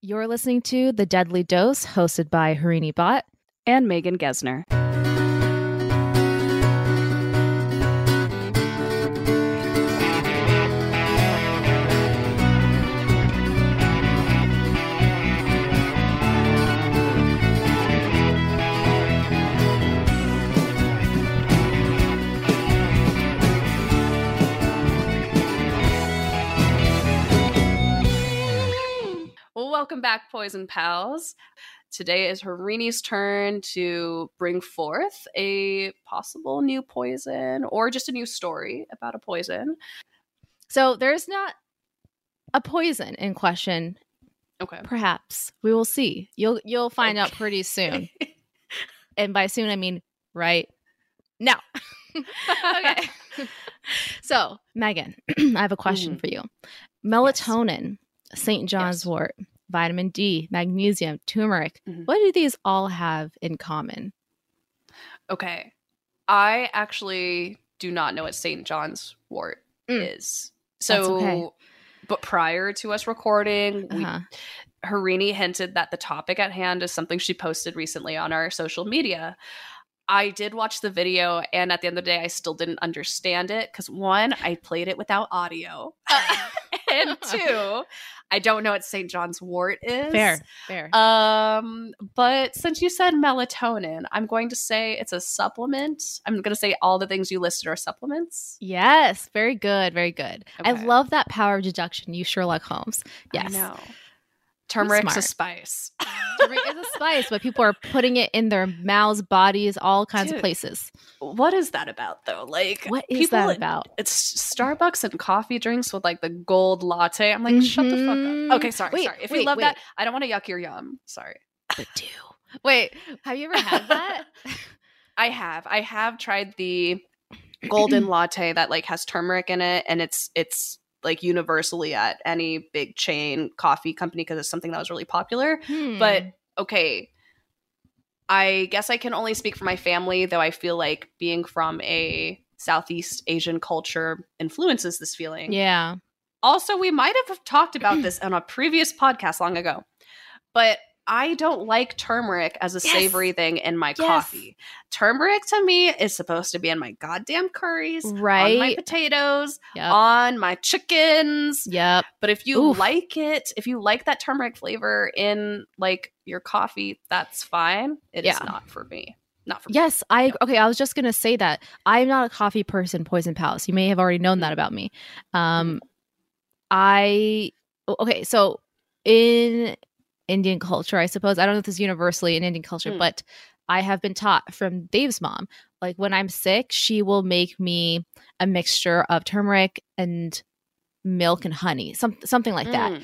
You're listening to The Deadly Dose, hosted by Harini Bhatt and Megan Gessner. Welcome back, Poison Pals. Today is Harini's turn to bring forth a possible new poison or just a new story about a poison. So there's not a poison in question. Okay. Perhaps. We will see. You'll find out pretty soon. And by soon, I mean right now. Okay. So, Megan, I have a question for you. Melatonin, yes. St. John's Wort. Vitamin D, magnesium, turmeric. What do these all have in common? Okay. I actually do not know what St. John's wort is. So, okay. But prior to us recording, Harini hinted that the topic at hand is something she posted recently on our social media. I did watch the video, and at the end of the day, I still didn't understand it because, one, I played it without audio. And two, I don't know what St. John's wort is. Fair. But since you said melatonin, I'm going to say it's a supplement. I'm going to say all the things you listed are supplements. Yes. Very good. Very good. Okay. I love that power of deduction. You Sherlock Holmes. Yes. I know. Turmeric's a spice. Turmeric is a spice, but people are putting it in their mouths, bodies, all kinds of places. What is that about, though? Like, what is that about? It's Starbucks and coffee drinks with like the gold latte. I'm like, shut the fuck up. Okay, sorry. If you love that, I don't want to yuck your yum. Sorry. But do. Wait, have you ever had that? I have tried the golden latte that like has turmeric in it, and it's like universally at any big chain coffee company because it's something that was really popular. But okay, I guess I can only speak for my family, though I feel like being from a Southeast Asian culture influences this feeling. Yeah. Also, we might have talked about this on a previous podcast long ago, but I don't like turmeric as a savory thing in my coffee. Turmeric to me is supposed to be in my goddamn curries, on my potatoes, on my chickens. Yep. But if you like it, if you like that turmeric flavor in like your coffee, that's fine. It is not for me. Not for me. I was just going to say that. I'm not a coffee person, Poison Palace. You may have already known that about me. So in Indian culture, I suppose. I don't know if this is universally in Indian culture, but I have been taught from Dave's mom, like when I'm sick, she will make me a mixture of turmeric and milk and honey, something like that.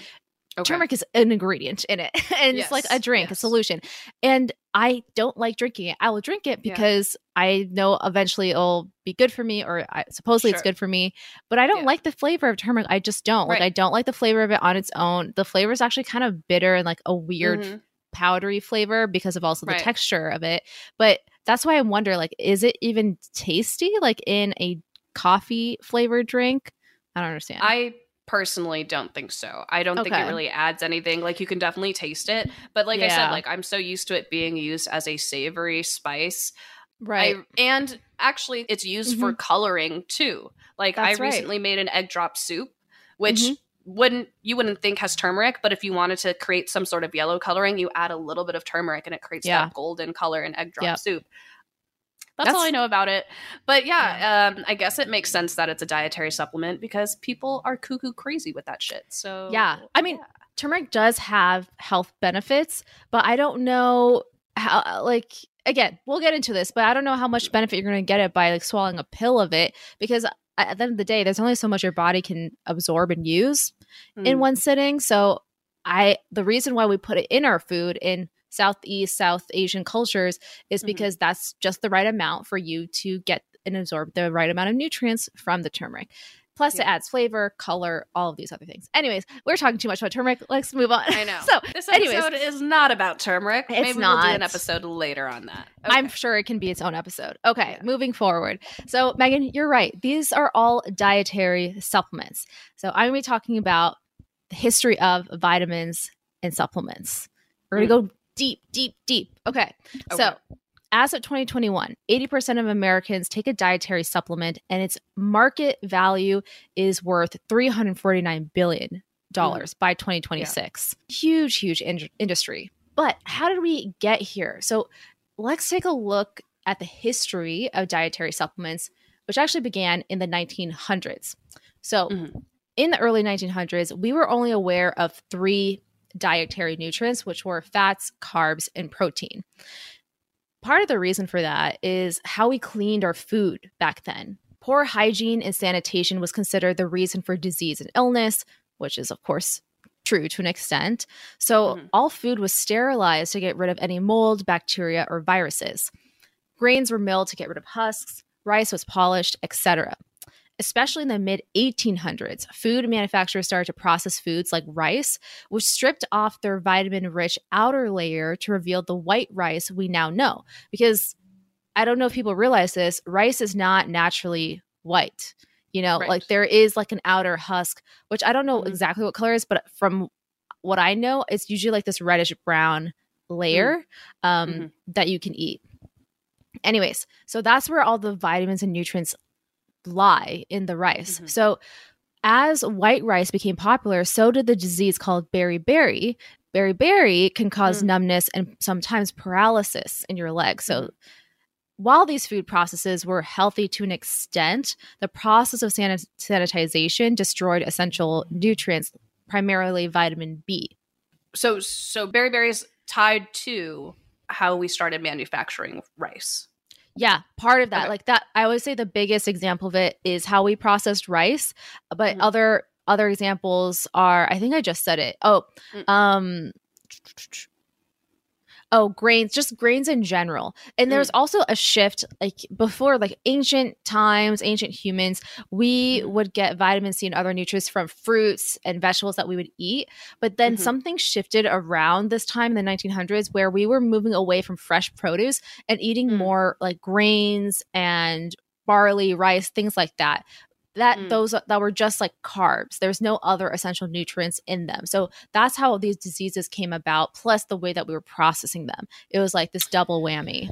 Okay. Turmeric is an ingredient in it, and it's like a drink, a solution. And I don't like drinking it. I will drink it because I know eventually it'll be good for me, or supposedly it's good for me. But I don't like the flavor of turmeric. I just don't. Like, I don't like the flavor of it on its own. The flavor is actually kind of bitter and like a weird powdery flavor because of also the texture of it. But that's why I wonder, like, is it even tasty? Like in a coffee flavored drink? I don't understand. I personally don't think so. I don't think it really adds anything. Like, you can definitely taste it, but like I said, like I'm so used to it being used as a savory spice, right? And actually it's used for coloring too. Like, that's I recently made an egg drop soup, which you wouldn't think has turmeric, but if you wanted to create some sort of yellow coloring, you add a little bit of turmeric and it creates that golden color in egg drop soup. That's all I know about it. But I guess it makes sense that it's a dietary supplement because people are cuckoo crazy with that shit. So I mean, turmeric does have health benefits, but I don't know how, like, again, we'll get into this, but I don't know how much benefit you're going to get it by like swallowing a pill of it, because at the end of the day, there's only so much your body can absorb and use in one sitting. So the reason why we put it in our food in Southeast, South Asian cultures is because that's just the right amount for you to get and absorb the right amount of nutrients from the turmeric. Plus it adds flavor, color, all of these other things. Anyways, we're talking too much about turmeric. Let's move on. I know. So this episode is not about turmeric. It's Maybe not. We'll do an episode later on that. Okay. I'm sure it can be its own episode. Okay, moving forward. So Megan, you're right. These are all dietary supplements. So I'm going to be talking about the history of vitamins and supplements. We're going to go deep, deep, deep. Okay. So as of 2021, 80% of Americans take a dietary supplement, and its market value is worth $349 billion by 2026. Yeah. Huge, huge industry. But how did we get here? So let's take a look at the history of dietary supplements, which actually began in the 1900s. So in the early 1900s, we were only aware of three dietary nutrients, which were fats, carbs, and protein. Part of the reason for that is how we cleaned our food back then. Poor hygiene and sanitation was considered the reason for disease and illness, which is, of course, true to an extent. So all food was sterilized to get rid of any mold, bacteria, or viruses. Grains were milled to get rid of husks. Rice was polished, etc. Especially in the mid-1800s, food manufacturers started to process foods like rice, which stripped off their vitamin-rich outer layer to reveal the white rice we now know. Because I don't know if people realize this, rice is not naturally white. You know, like there is like an outer husk, which I don't know exactly what color it is, but from what I know, it's usually like this reddish brown layer that you can eat. Anyways, so that's where all the vitamins and nutrients lie in the rice. So as white rice became popular, so did the disease called beriberi. Beriberi can cause numbness and sometimes paralysis in your legs. So while these food processes were healthy to an extent, the process of sanitization destroyed essential nutrients, primarily vitamin B. So beriberi is tied to how we started manufacturing rice. Yeah, part of that. Okay. Like that, I always say the biggest example of it is how we processed rice, but other examples are, I think I just said it. Grains, just grains in general. And there's also a shift, like before, like ancient times, ancient humans, we would get vitamin C and other nutrients from fruits and vegetables that we would eat. But then something shifted around this time in the 1900s where we were moving away from fresh produce and eating more like grains and barley, rice, things like that. Those that were just like carbs. There's no other essential nutrients in them. So that's how these diseases came about, plus the way that we were processing them. It was like this double whammy.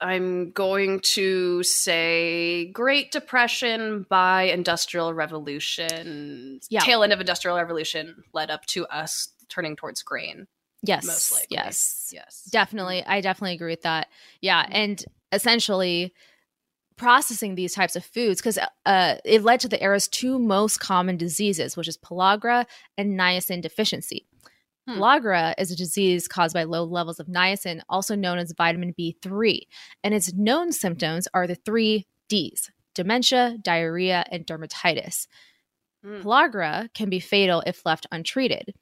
I'm going to say Great Depression by Industrial Revolution. Yeah. Tail end of Industrial Revolution led up to us turning towards grain. Yes. Most likely. Yes. Definitely. I definitely agree with that. Yeah. And essentially processing these types of foods, because it led to the era's two most common diseases, which is pellagra and niacin deficiency. Pellagra is a disease caused by low levels of niacin, also known as vitamin B3, and its known symptoms are the three Ds: dementia, diarrhea, and dermatitis. Pellagra can be fatal if left untreated.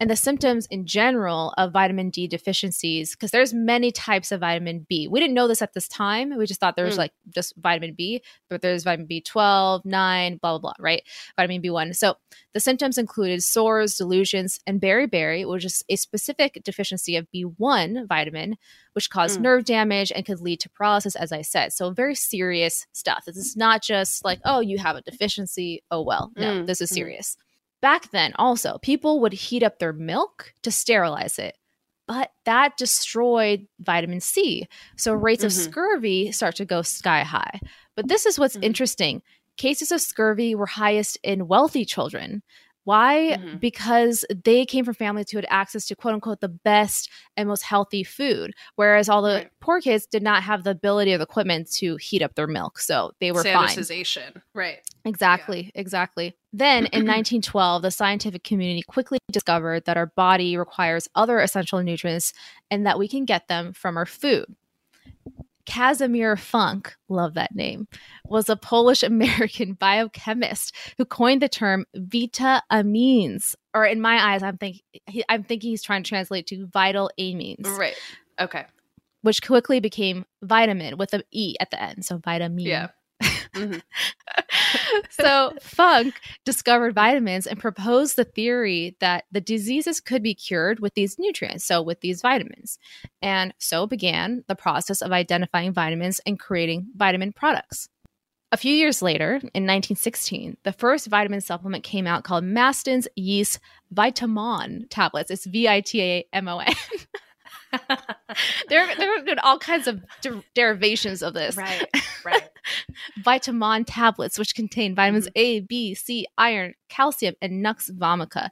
And the symptoms in general of vitamin D deficiencies, because there's many types of vitamin B. We didn't know this at this time. We just thought there was like just vitamin B, but there's vitamin B12, 9, blah, blah, blah, right? Vitamin B1. So the symptoms included sores, delusions, and beriberi, which is a specific deficiency of B1 vitamin, which caused nerve damage and could lead to paralysis, as I said. So very serious stuff. This is not just like, oh, you have a deficiency. Oh, well, no, this is serious. Back then, also, people would heat up their milk to sterilize it, but that destroyed vitamin C. So rates of scurvy start to go sky high. But this is what's interesting. Cases of scurvy were highest in wealthy children. Why? Because they came from families who had access to, quote unquote, the best and most healthy food, whereas all the poor kids did not have the ability or the equipment to heat up their milk. So they were fine. Sanitization. Right. Exactly. Yeah. Exactly. Then in 1912, the scientific community quickly discovered that our body requires other essential nutrients and that we can get them from our food. Casimir Funk, love that name, was a Polish-American biochemist who coined the term vita-amines, or in my eyes, I'm thinking he's trying to translate to vital amines. Right. Okay. Which quickly became vitamin with an E at the end, so vitamin. Yeah. So Funk discovered vitamins and proposed the theory that the diseases could be cured with these nutrients, so with these vitamins. And so began the process of identifying vitamins and creating vitamin products. A few years later, in 1916, the first vitamin supplement came out called Mastin's Vitamon tablets. It's Vitamoan. There have been all kinds of derivations of this. Right, right. Vitamon tablets, which contain vitamins A, B, C, iron, calcium, and nux vomica.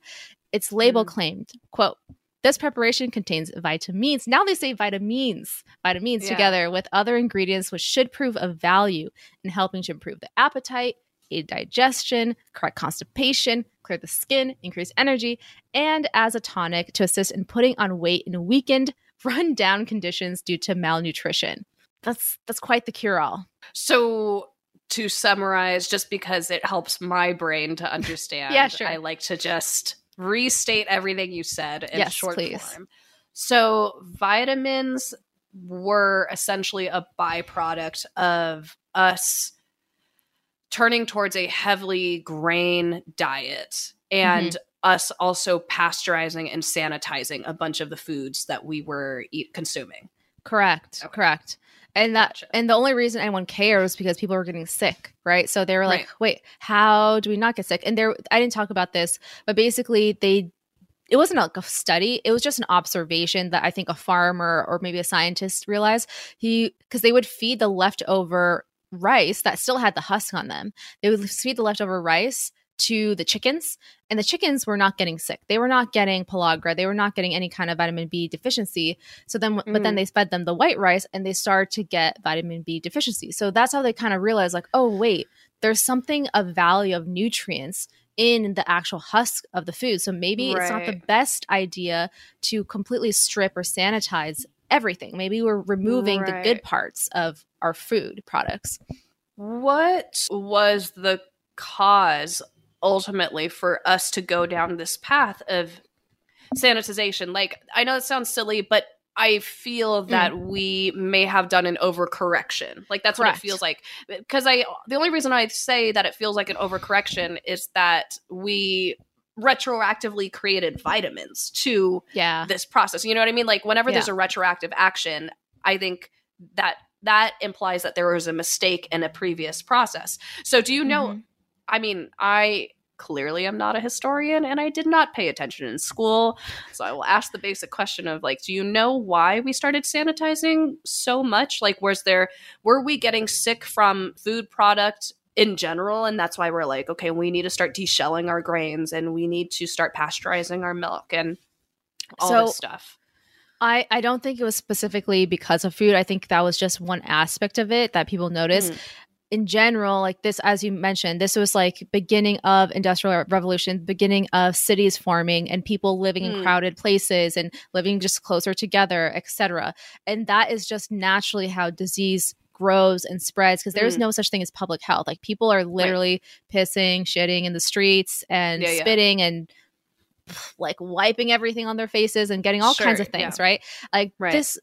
Its label claimed, quote, "This preparation contains vitamins." Now they say vitamins together with other ingredients, which should prove of value in helping to improve the appetite, aid digestion, correct constipation, clear the skin, increase energy, and as a tonic to assist in putting on weight in weakened, run-down conditions due to malnutrition. That's quite the cure-all. So to summarize, just because it helps my brain to understand, I like to just restate everything you said in short form. So vitamins were essentially a byproduct of us turning towards a heavily grain diet and us also pasteurizing and sanitizing a bunch of the foods that we were consuming. Correct. And that, and the only reason anyone cared was because people were getting sick, right? So they were like, wait, how do we not get sick? And there, I didn't talk about this, but basically it wasn't like a study. It was just an observation that I think a farmer or maybe a scientist realized, because they would feed the leftover rice that still had the husk on them. They would feed the leftover rice to the chickens, and the chickens were not getting sick. They were not getting pellagra. They were not getting any kind of vitamin B deficiency. So then, but then they fed them the white rice and they started to get vitamin B deficiency. So that's how they kind of realized, like, oh, wait, there's something of value of nutrients in the actual husk of the food. So maybe it's not the best idea to completely strip or sanitize everything. Maybe we're removing the good parts of our food products. What was the cause ultimately for us to go down this path of sanitization? Like, I know it sounds silly, but I feel that we may have done an overcorrection. Like, that's what it feels like. Because the only reason I say that it feels like an overcorrection is that we retroactively created vitamins to this process. You know what I mean? Like, whenever there's a retroactive action, I think that implies that there was a mistake in a previous process. So do you know, I mean, I clearly am not a historian and I did not pay attention in school. So I will ask the basic question of, like, do you know why we started sanitizing so much? Like, were we getting sick from food product in general? And that's why we're like, okay, we need to start deshelling our grains and we need to start pasteurizing our milk and all this stuff. I don't think it was specifically because of food. I think that was just one aspect of it that people noticed. In general, like this, as you mentioned, this was like beginning of Industrial Revolution, beginning of cities forming and people living in crowded places and living just closer together, etc. And that is just naturally how disease grows and spreads, because there is no such thing as public health. Like, people are literally pissing, shitting in the streets and spitting and like wiping everything on their faces and getting all kinds of things, right? Like this,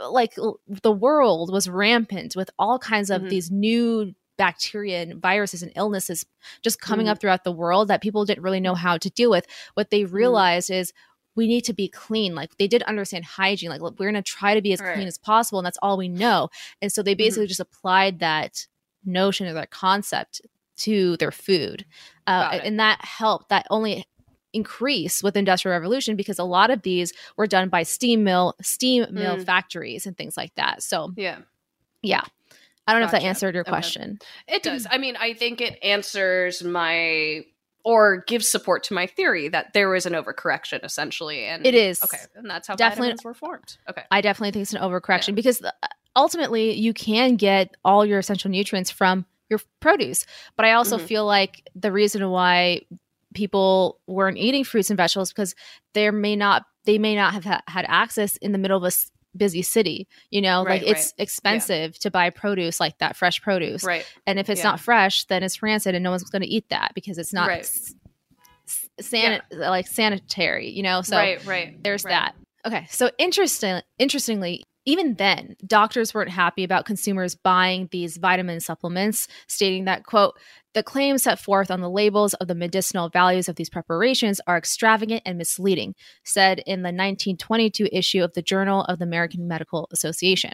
like the world was rampant with all kinds of these new bacteria and viruses and illnesses just coming up throughout the world that people didn't really know how to deal with. What they realized is, we need to be clean. Like, they did understand hygiene. Like, look, we're going to try to be as clean as possible. And that's all we know. And so they basically just applied that notion or that concept to their food. And that helped. That only increase with Industrial Revolution, because a lot of these were done by steam mill factories and things like that. So yeah. I don't know if that answered your question. It does. I mean, I think it answers or gives support to my theory that there was an overcorrection, essentially. And it is. Okay. And that's how vitamins were formed. Okay. I definitely think it's an overcorrection because ultimately you can get all your essential nutrients from your produce. But I also feel like the reason why people weren't eating fruits and vegetables because they may not have had access in the middle of a busy city, you know, like it's expensive to buy produce like that, fresh produce. Right. And if it's not fresh, then it's rancid and no one's going to eat that because it's not sanitary, you know? So there's that. Okay. So interestingly, even then, doctors weren't happy about consumers buying these vitamin supplements, stating that, quote, "The claims set forth on the labels of the medicinal values of these preparations are extravagant and misleading," said in the 1922 issue of the Journal of the American Medical Association.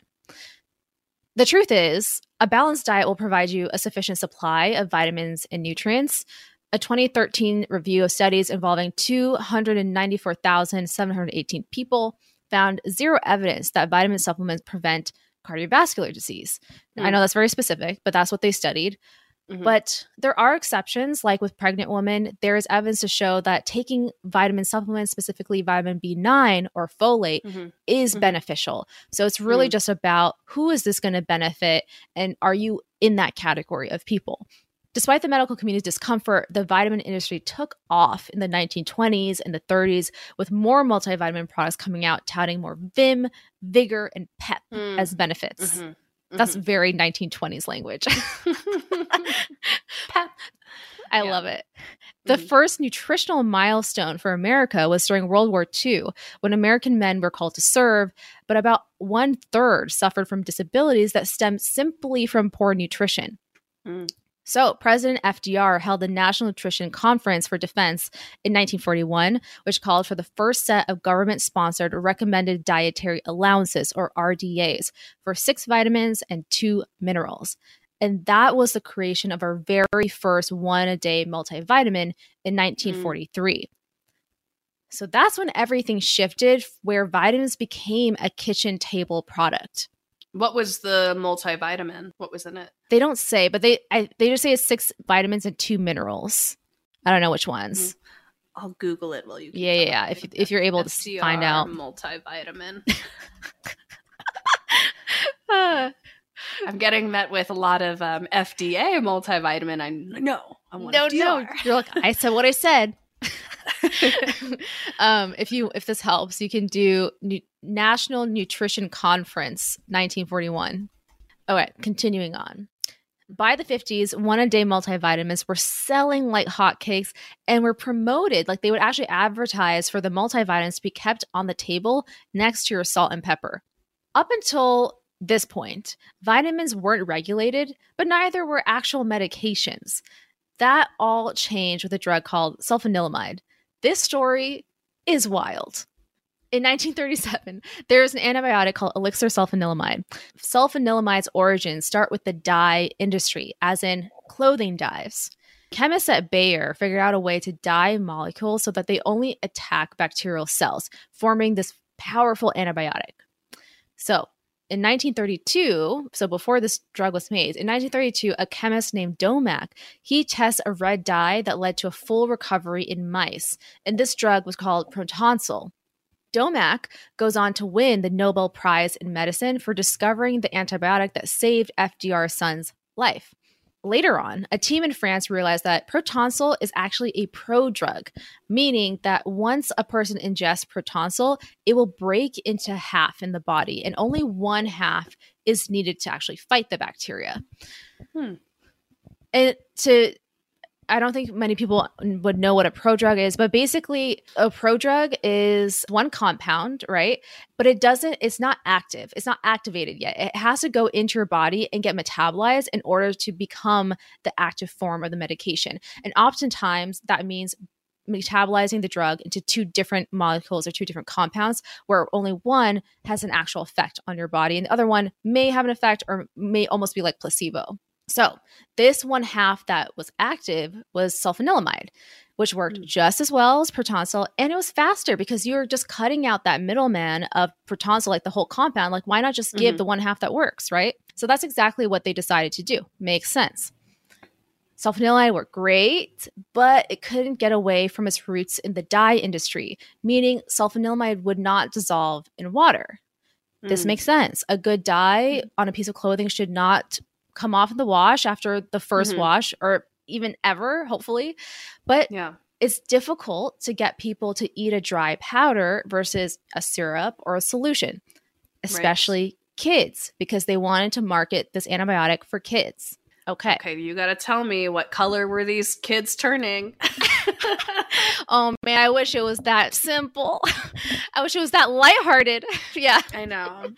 The truth is, a balanced diet will provide you a sufficient supply of vitamins and nutrients. A 2013 review of studies involving 294,718 people found zero evidence that vitamin supplements prevent cardiovascular disease. Now, I know that's very specific, but that's what they studied. But there are exceptions, like with pregnant women, there is evidence to show that taking vitamin supplements, specifically vitamin B9 or folate, is beneficial. So it's really just about who is this going to benefit and are you in that category of people? Despite the medical community's discomfort, the vitamin industry took off in the 1920s and the 30s with more multivitamin products coming out touting more vim, vigor, and pep as benefits. That's very 1920s language. I love it. The first nutritional milestone for America was during World War II, when American men were called to serve, but about 1/3 suffered from disabilities that stemmed simply from poor nutrition. So President FDR held the National Nutrition Conference for Defense in 1941, which called for the first set of government-sponsored recommended dietary allowances, or RDAs, for 6 vitamins and 2 minerals. And that was the creation of our very first one-a-day multivitamin in 1943. So that's when everything shifted, where vitamins became a kitchen table product. What was the multivitamin? What was in it? They don't say, but they just say it's 6 vitamins and 2 minerals. I don't know which ones. I'll Google it while you. Yeah. If you're able to find out. Multivitamin. I'm getting met with a lot of FDA multivitamin. No. You're like, I said what I said. If this helps, you can do National Nutrition Conference 1941. All right, continuing on. By the 50s, one-a-day multivitamins were selling like hotcakes and were promoted. Like, they would actually advertise for the multivitamins to be kept on the table next to your salt and pepper. Up until this point, vitamins weren't regulated, but neither were actual medications. That all changed with a drug called sulfanilamide. This story is wild. In 1937, there is an antibiotic called elixir sulfanilamide. Sulfanilamide's origins start with the dye industry, as in clothing dyes. Chemists at Bayer figured out a way to dye molecules so that they only attack bacterial cells, forming this powerful antibiotic. So, in 1932, so before this drug was made, in 1932, a chemist named Domac, he tests a red dye that led to a full recovery in mice. And this drug was called Prontosil. Domac goes on to win the Nobel Prize in Medicine for discovering the antibiotic that saved FDR's son's life. Later on, a team in France realized that Prontosil is actually a prodrug, meaning that once a person ingests Prontosil, it will break into half in the body, and only one half is needed to actually fight the bacteria. I don't think many people would know what a prodrug is, but basically a prodrug is one compound, right? But it's not active. It's not activated yet. It has to go into your body and get metabolized in order to become the active form of the medication. And oftentimes that means metabolizing the drug into 2 different molecules or 2 different compounds, where only one has an actual effect on your body and the other one may have an effect or may almost be like placebo. So this one half that was active was sulfanilamide, which worked just as well as Prontosil, and it was faster because you're just cutting out that middleman of Prontosil, like the whole compound. Like, why not just give the one half that works, right? So that's exactly what they decided to do. Makes sense. Sulfanilamide worked great, but it couldn't get away from its roots in the dye industry, meaning sulfanilamide would not dissolve in water. This makes sense. A good dye on a piece of clothing should not come off in the wash after the first wash, or even ever, hopefully. But it's difficult to get people to eat a dry powder versus a syrup or a solution, especially kids, because they wanted to market this antibiotic for kids. Okay, you got to tell me, what color were these kids turning? Oh, man, I wish it was that simple. I wish it was that lighthearted. Yeah. I know.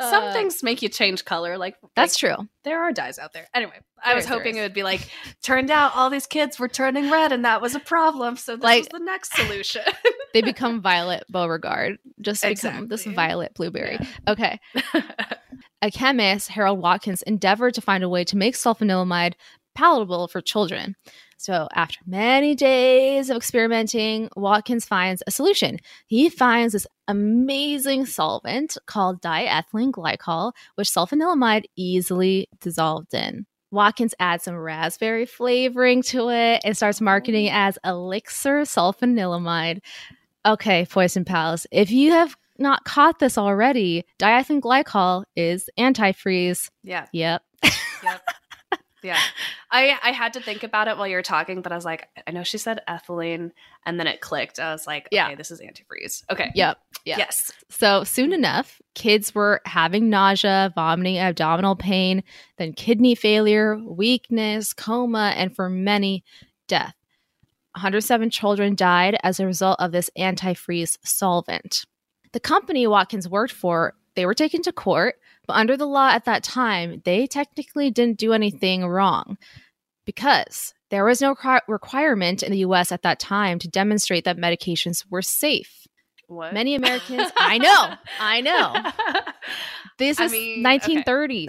Some things make you change color. That's true. There are dyes out there. Anyway, I was hoping it would be like, turned out all these kids were turning red and that was a problem. So this was the next solution. They become Violet Beauregard. Just become this Violet Blueberry. Yeah. Okay. a chemist, Harold Watkins, endeavored to find a way to make sulfanilamide palatable for children. So after many days of experimenting, Watkins finds a solution. He finds this amazing solvent called diethylene glycol, which sulfanilamide easily dissolved in. Watkins adds some raspberry flavoring to it and starts marketing it as elixir sulfanilamide. Okay, Poison Pals, if you have not caught this already, diethylene glycol is antifreeze. Yeah. Yep. Yeah. I had to think about it while you were talking, but I was like, I know she said ethylene, and then it clicked. I was like, okay, This is antifreeze. Okay. Yep. Yes. So soon enough, kids were having nausea, vomiting, abdominal pain, then kidney failure, weakness, coma, and for many, death. 107 children died as a result of this antifreeze solvent. The company Watkins worked for, they were taken to court, but under the law at that time, they technically didn't do anything wrong because there was no requirement in the U.S. at that time to demonstrate that medications were safe. What? Many Americans, I know. This is 1930s. Okay.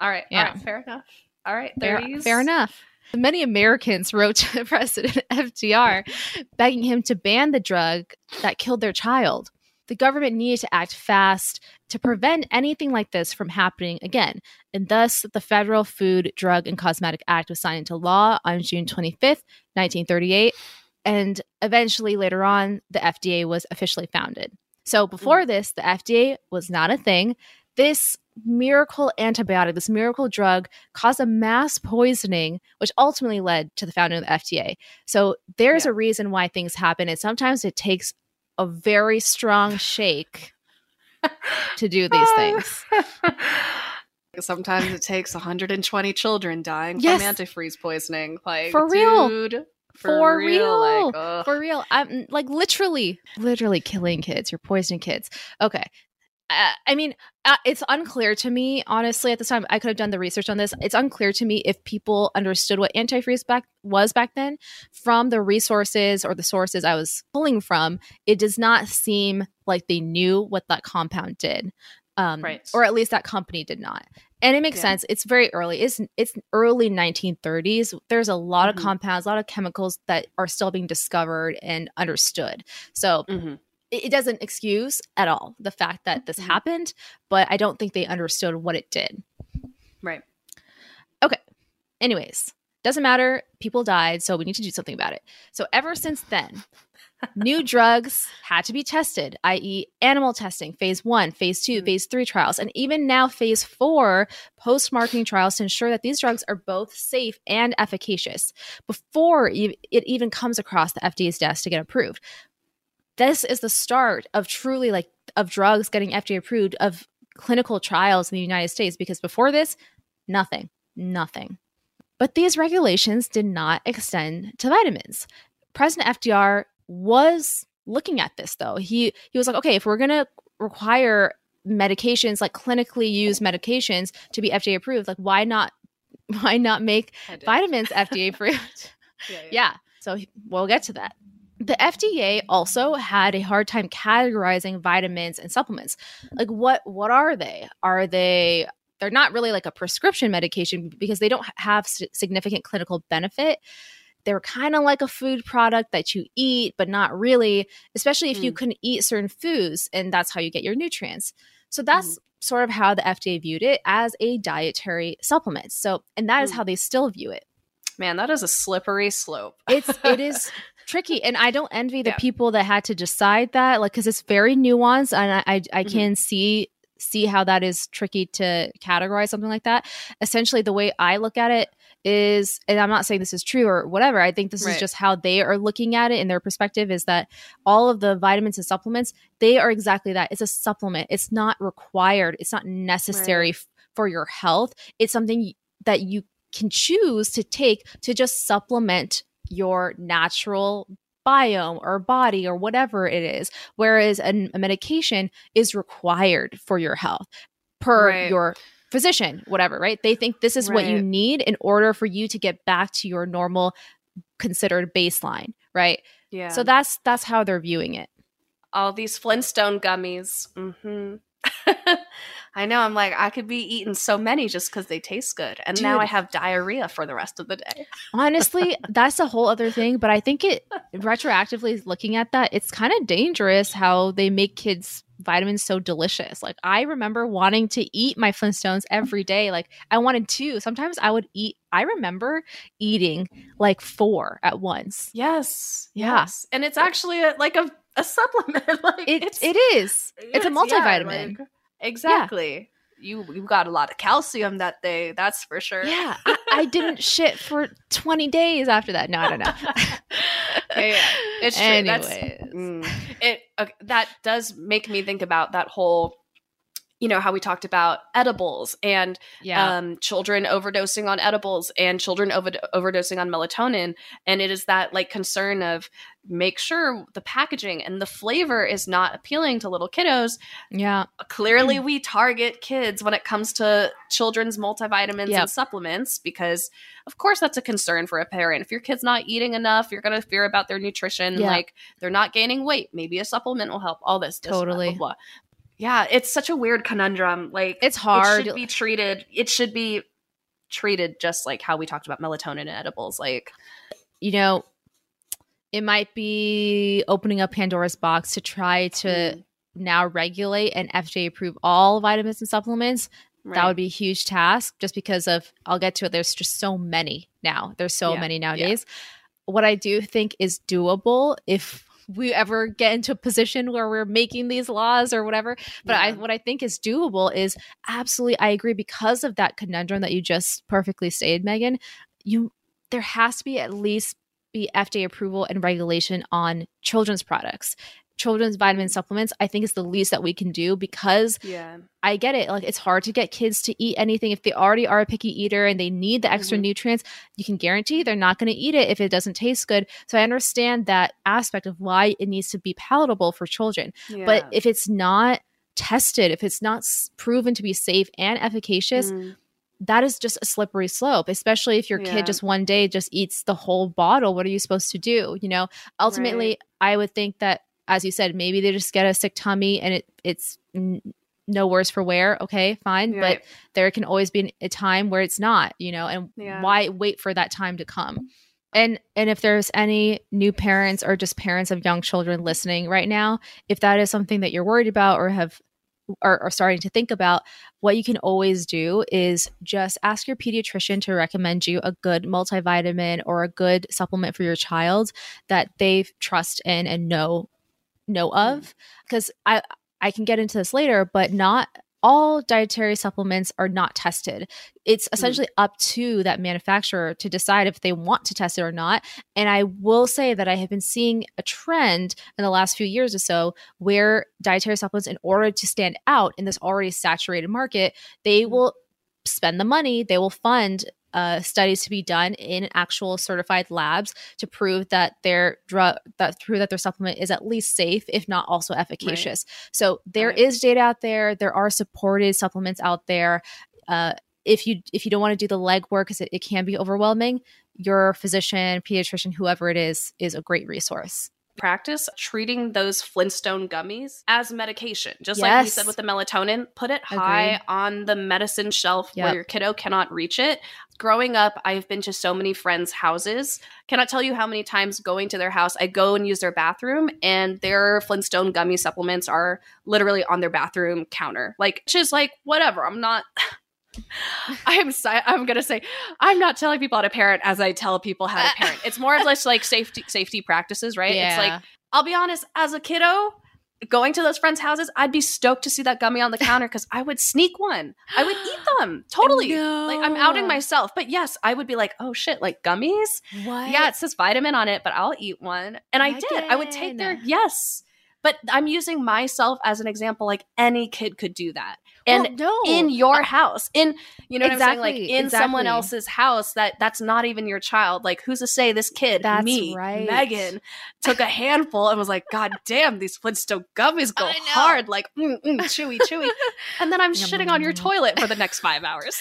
All right, fair enough. All right, 30s. Fair enough. Many Americans wrote to President FDR begging him to ban the drug that killed their child. The government needed to act fast to prevent anything like this from happening again. And thus, the Federal Food, Drug, and Cosmetic Act was signed into law on June 25th, 1938. And eventually, later on, the FDA was officially founded. So before this, the FDA was not a thing. This miracle antibiotic, this miracle drug, caused a mass poisoning, which ultimately led to the founding of the FDA. So there's a reason why things happen. And sometimes it takes a very strong shake to do these things. Sometimes it takes 120 children dying from antifreeze poisoning. Like, for real. Dude, for real. Like, for real. I'm like literally killing kids. You're poisoning kids. Okay. It's unclear to me, honestly, at this time. I could have done the research on this. It's unclear to me if people understood what antifreeze was back then. From the resources or the sources I was pulling from, it does not seem like they knew what that compound did, right. Or at least that company did not. And it makes sense. It's very early. It's early 1930s. There's a lot of compounds, a lot of chemicals that are still being discovered and understood. So. It doesn't excuse at all the fact that this happened, but I don't think they understood what it did. Right. Okay. Anyways, doesn't matter. People died, so we need to do something about it. So ever since then, new drugs had to be tested, i.e. animal testing, phase 1, phase 2, phase 3 trials, and even now phase 4 post-marketing trials to ensure that these drugs are both safe and efficacious before it even comes across the FDA's desk to get approved. This is the start of truly of drugs getting FDA approved, of clinical trials in the United States, because before this, nothing. But these regulations did not extend to vitamins. President FDR was looking at this, though. He was like, okay, if we're going to require medications, like clinically used medications, to be FDA approved, like why not make vitamins FDA approved? Yeah. So we'll get to that. The FDA also had a hard time categorizing vitamins and supplements. Like, what are they? They're not really like a prescription medication because they don't have significant clinical benefit. They're kind of like a food product that you eat, but not really, especially if you couldn't eat certain foods, and that's how you get your nutrients. So that's sort of how the FDA viewed it, as a dietary supplement. So, and that is how they still view it. Man, that is a slippery slope. It is tricky. And I don't envy the people that had to decide that, like, because it's very nuanced, and I can see how that is tricky to categorize something like that. Essentially, the way I look at it is, and I'm not saying this is true or whatever, I think this is just how they are looking at it in their perspective, is that all of the vitamins and supplements, they are exactly that. It's a supplement. It's not required. It's not necessary for your health. It's something that you can choose to take to just supplement your natural biome or body or whatever it is, whereas a medication is required for your health per your physician, whatever, right? They think this is what you need in order for you to get back to your normal considered baseline, right? Yeah. So that's how they're viewing it. All these Flintstone gummies. I know. I'm like, I could be eating so many just because they taste good. And now I have diarrhea for the rest of the day. Honestly, that's a whole other thing. But I think it retroactively looking at that, it's kind of dangerous how they make kids vitamins so delicious. Like, I remember wanting to eat my Flintstones every day. Like, I wanted two. Sometimes I would eat. I remember eating like four at once. Yes. Yeah. Yes. And it's actually a supplement. Like it is. It's a multivitamin. Yeah, like, exactly. Yeah. You got a lot of calcium that day. That's for sure. Yeah. I didn't shit for 20 days after that. No, I don't know. Yeah. It's true. Anyways. That does make me think about that whole, you know, how we talked about edibles and children overdosing on edibles and children overdosing on melatonin. And it is that like concern of make sure the packaging and the flavor is not appealing to little kiddos. Yeah. Clearly we target kids when it comes to children's multivitamins and supplements, because of course that's a concern for a parent. If your kid's not eating enough, you're going to fear about their nutrition. Yeah. Like they're not gaining weight. Maybe a supplement will help all this. Totally. Blah, blah, blah. Yeah, it's such a weird conundrum. Like, it's hard. It should be treated just like how we talked about melatonin and edibles. Like, you know, it might be opening up Pandora's box to try to now regulate and FDA approve all vitamins and supplements. Right. That would be a huge task just because of – I'll get to it. There's just so many now. There's so many nowadays. Yeah. What I do think is doable if – we ever get into a position where we're making these laws or whatever. But what I think is doable is absolutely, I agree, because of that conundrum that you just perfectly stated, Megan, there has to be at least be FDA approval and regulation on children's products. Children's vitamin supplements, I think, is the least that we can do because I get it. Like, it's hard to get kids to eat anything. If they already are a picky eater and they need the extra nutrients, you can guarantee they're not going to eat it if it doesn't taste good. So I understand that aspect of why it needs to be palatable for children. Yeah. But if it's not tested, if it's not proven to be safe and efficacious, that is just a slippery slope, especially if your kid just one day just eats the whole bottle. What are you supposed to do? You know, ultimately, I would think that, as you said, maybe they just get a sick tummy and it's no worse for wear. Okay, fine. Yeah. But there can always be a time where it's not, you know, and why wait for that time to come? And if there's any new parents or just parents of young children listening right now, if that is something that you're worried about or are starting to think about, what you can always do is just ask your pediatrician to recommend you a good multivitamin or a good supplement for your child that they trust in and know of, because I can get into this later, but not all dietary supplements are not tested. It's essentially up to that manufacturer to decide if they want to test it or not. And I will say that I have been seeing a trend in the last few years or so where dietary supplements, in order to stand out in this already saturated market, they will spend the money, they will fund studies to be done in actual certified labs to prove that their their supplement is at least safe, if not also efficacious. Right. So there is data out there. There are supported supplements out there. If you don't want to do the legwork because it can be overwhelming, your physician, pediatrician, whoever it is a great resource. Practice treating those Flintstone gummies as medication. Just like we said with the melatonin, put it high on the medicine shelf where your kiddo cannot reach it. Growing up, I've been to so many friends' houses. Cannot tell you how many times going to their house, I go and use their bathroom and their Flintstone gummy supplements are literally on their bathroom counter. Like, just like, whatever. I'm going to say I'm not telling people how to parent as I tell people how to parent. It's more of less like safety practices, right? Yeah. It's like, I'll be honest, as a kiddo going to those friends' houses, I'd be stoked to see that gummy on the counter because I would sneak one. I would eat them. Totally. No. Like, I'm outing myself. But yes, I would be like, oh shit, like gummies? What? Yeah, it says vitamin on it, but I'll eat one. And I did. I would take their But I'm using myself as an example. Like, any kid could do that. And in your house, what I'm saying? Like, in someone else's house that's not even your child. Like, who's to say this kid, Megan, took a handful and was like, God damn, these Flintstone gummies go hard. Like, chewy. And then I'm shitting on your toilet for the next 5 hours.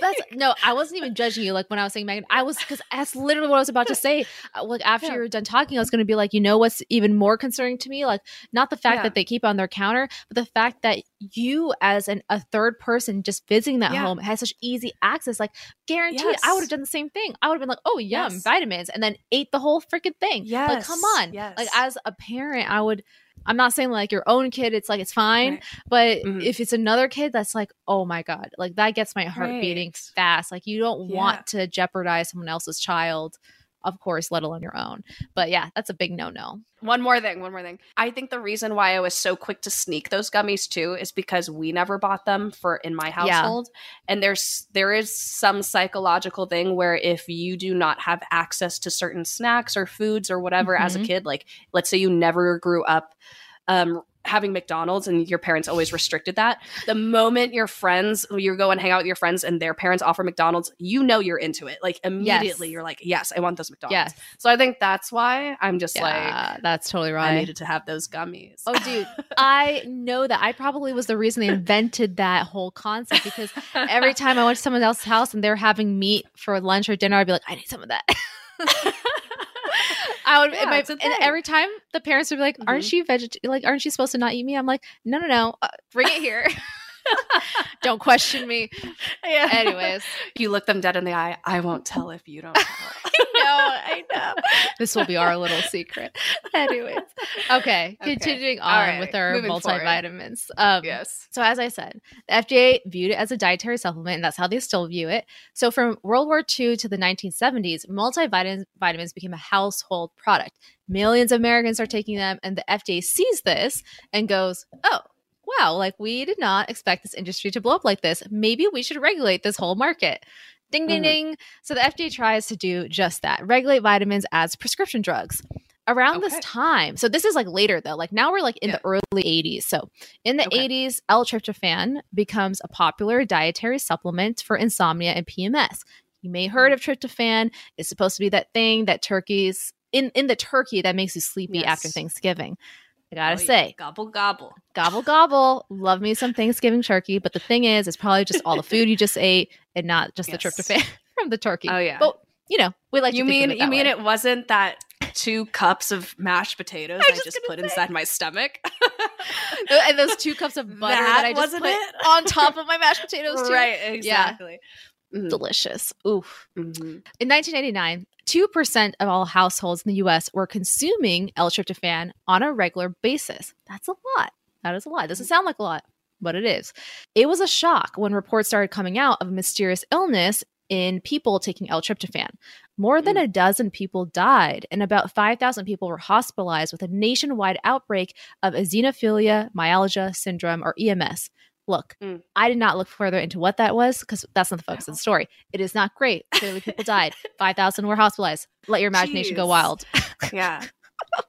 Well, I wasn't even judging you. Like, when I was saying Megan, because that's literally what I was about to say. Like, after you were done talking, I was going to be like, you know what's even more concerning to me? Like, Not the fact that they keep on their counter, but the fact that you as a third person just visiting that home has such easy access. Like, guaranteed, I would have done the same thing. I would have been like, oh, yum, vitamins, and then ate the whole freaking thing. Yes. Like, come on. Yes. Like, as a parent, I would – I'm not saying like your own kid, it's like, it's fine. Right. But if it's another kid, that's like, oh my God, like that gets my heart beating fast. Like you don't want to jeopardize someone else's child, of course, let alone your own. But yeah, that's a big no-no. One more thing. I think the reason why I was so quick to sneak those gummies too is because we never bought them for in my household. Yeah. And there is some psychological thing where if you do not have access to certain snacks or foods or whatever as a kid, like let's say you never grew up having McDonald's and your parents always restricted that. The moment you go and hang out with your friends and their parents offer McDonald's, you know you're into it. Like immediately you're like, yes, I want those McDonald's. Yes. So I think that's why I'm just like, that's totally right. I needed to have those gummies. Oh dude, I know that. I probably was the reason they invented that whole concept because every time I went to someone else's house and they're having meat for lunch or dinner, I'd be like, I need some of that. And every time the parents would be like, aren't you aren't you supposed to not eat me? I'm like, no. Bring it here. Don't question me. Yeah. Anyways. You look them dead in the eye. I won't tell if you don't. I know. This will be our little secret. Anyways. Okay. Continuing on with our multivitamins. Yes. So as I said, the FDA viewed it as a dietary supplement, and that's how they still view it. So from World War II to the 1970s, multivitamins became a household product. Millions of Americans are taking them, and the FDA sees this and goes, oh, wow, like we did not expect this industry to blow up like this. Maybe we should regulate this whole market. Ding, ding, ding. So the FDA tries to do just that, regulate vitamins as prescription drugs. Around this time, so this is like later though, like now we're like in the early 80s. So in the 80s, L-tryptophan becomes a popular dietary supplement for insomnia and PMS. You may have heard of tryptophan. It's supposed to be that thing that turkeys, in the turkey that makes you sleepy after Thanksgiving. I gotta say, gobble, gobble. Gobble, gobble. Love me some Thanksgiving turkey. But the thing is, it's probably just all the food you just ate and not just the tryptophan from the turkey. Oh, yeah. But, you know, we like you mean it wasn't that 2 cups of mashed potatoes I just put inside my stomach? And those 2 cups of butter that I just put on top of my mashed potatoes, too? Right, exactly. Yeah. Mm-hmm. Delicious. Oof. Mm-hmm. In 1989, 2% of all households in the U.S. were consuming L-tryptophan on a regular basis. That's a lot. That is a lot. It doesn't sound like a lot, but it is. It was a shock when reports started coming out of a mysterious illness in people taking L-tryptophan. More than a dozen people died, and about 5,000 people were hospitalized with a nationwide outbreak of eosinophilia myalgia syndrome, or EMS. Look, I did not look further into what that was because that's not the focus of the story. It is not great. Clearly people died. 5,000 were hospitalized. Let your imagination go wild. Yeah.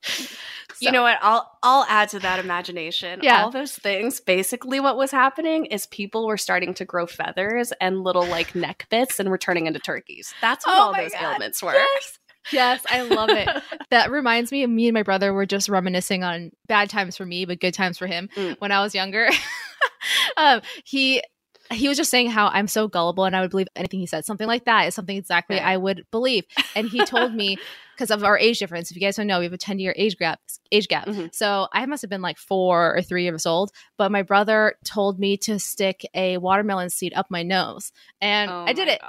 So. You know what? I'll add to that imagination. Yeah. All those things. Basically what was happening is people were starting to grow feathers and little like neck bits and were turning into turkeys. That's what all those ailments were. Yes. Yes, I love it. That reminds me and my brother were just reminiscing on bad times for me, but good times for him when I was younger. He was just saying how I'm so gullible and I would believe anything he said. Something like that is something exactly I would believe. And he told me, because of our age difference, if you guys don't know, we have a 10-year age gap. Mm-hmm. So I must have been like 4 or 3 years old. But my brother told me to stick a watermelon seed up my nose. And I did it.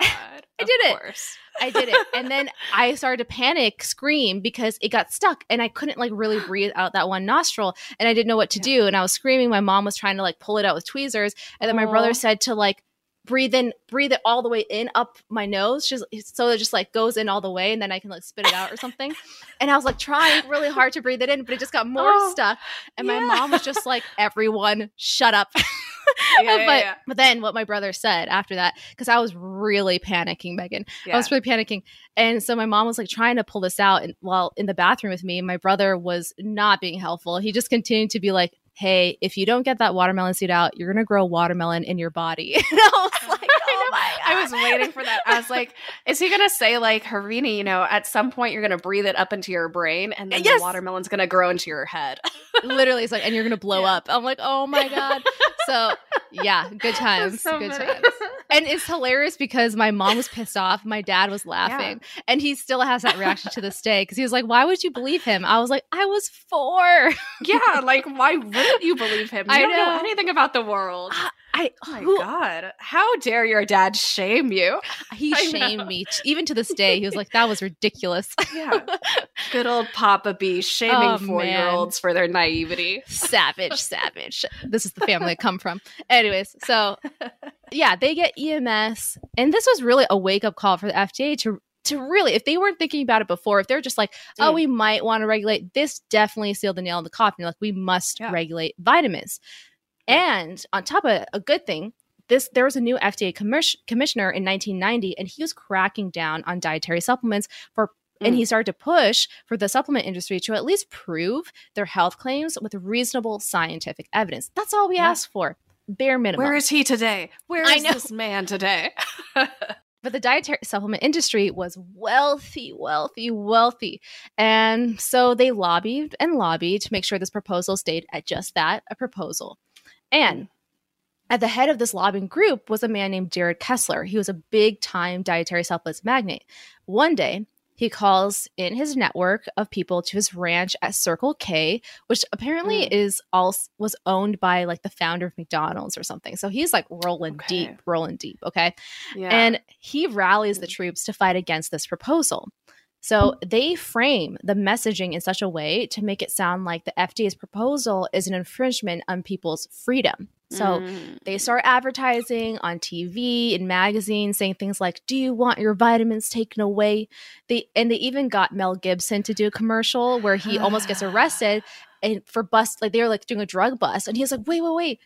I did it. And then I started to panic, scream, because it got stuck and I couldn't like really breathe out that one nostril and I didn't know what to do. And I was screaming. My mom was trying to like pull it out with tweezers. And then my brother said to like, breathe it all the way in up my nose. So it just like goes in all the way and then I can like spit it out or something. And I was like trying really hard to breathe it in, but it just got more stuck. And my mom was just like, everyone shut up. But then what my brother said after that, because I was really panicking, Megan. Yeah. I was really panicking. And so my mom was like trying to pull this out while in the bathroom with me. And my brother was not being helpful. He just continued to be like, hey, if you don't get that watermelon seed out, you're going to grow watermelon in your body. And I was like, oh my God. I was waiting for that. I was like, is he going to say like, Harini, you know, at some point you're going to breathe it up into your brain and then the watermelon's going to grow into your head. Literally, it's like, and you're going to blow up. I'm like, oh my God. So yeah, good times. And it's hilarious because my mom was pissed off. My dad was laughing. Yeah. And he still has that reaction to this day because he was like, why would you believe him? I was like, I was 4. Yeah, like, why wouldn't you believe him? You don't know anything about the world. Oh my God. How dare your dad shame you? He shamed me. Even to this day, he was like, that was ridiculous. Yeah. Good old Papa B shaming 4-year-olds for their naivety. Savage. This is the family I come from. Anyways, so yeah, they get EMS. And this was really a wake-up call for the FDA to really, if they weren't thinking about it before, if they're just like, oh, we might want to regulate, this definitely sealed the nail in the coffin. Like, we must regulate vitamins. And on top of a good thing, there was a new FDA commissioner in 1990, and he was cracking down on dietary supplements and he started to push for the supplement industry to at least prove their health claims with reasonable scientific evidence. That's all we asked for, bare minimum. Where is he today? Where is this man today? But the dietary supplement industry was wealthy. And so they lobbied to make sure this proposal stayed at just that, a proposal. And at the head of this lobbying group was a man named Jared Kessler. He was a big-time dietary supplements magnate. One day, he calls in his network of people to his ranch at Circle K, which apparently was owned by like the founder of McDonald's or something. So he's like rolling deep. Okay. Yeah. And he rallies the troops to fight against this proposal. So they frame the messaging in such a way to make it sound like the FDA's proposal is an infringement on people's freedom. So they start advertising on TV and magazines saying things like, do you want your vitamins taken away? They even got Mel Gibson to do a commercial where he almost gets arrested they were like doing a drug bust. And he's like, wait.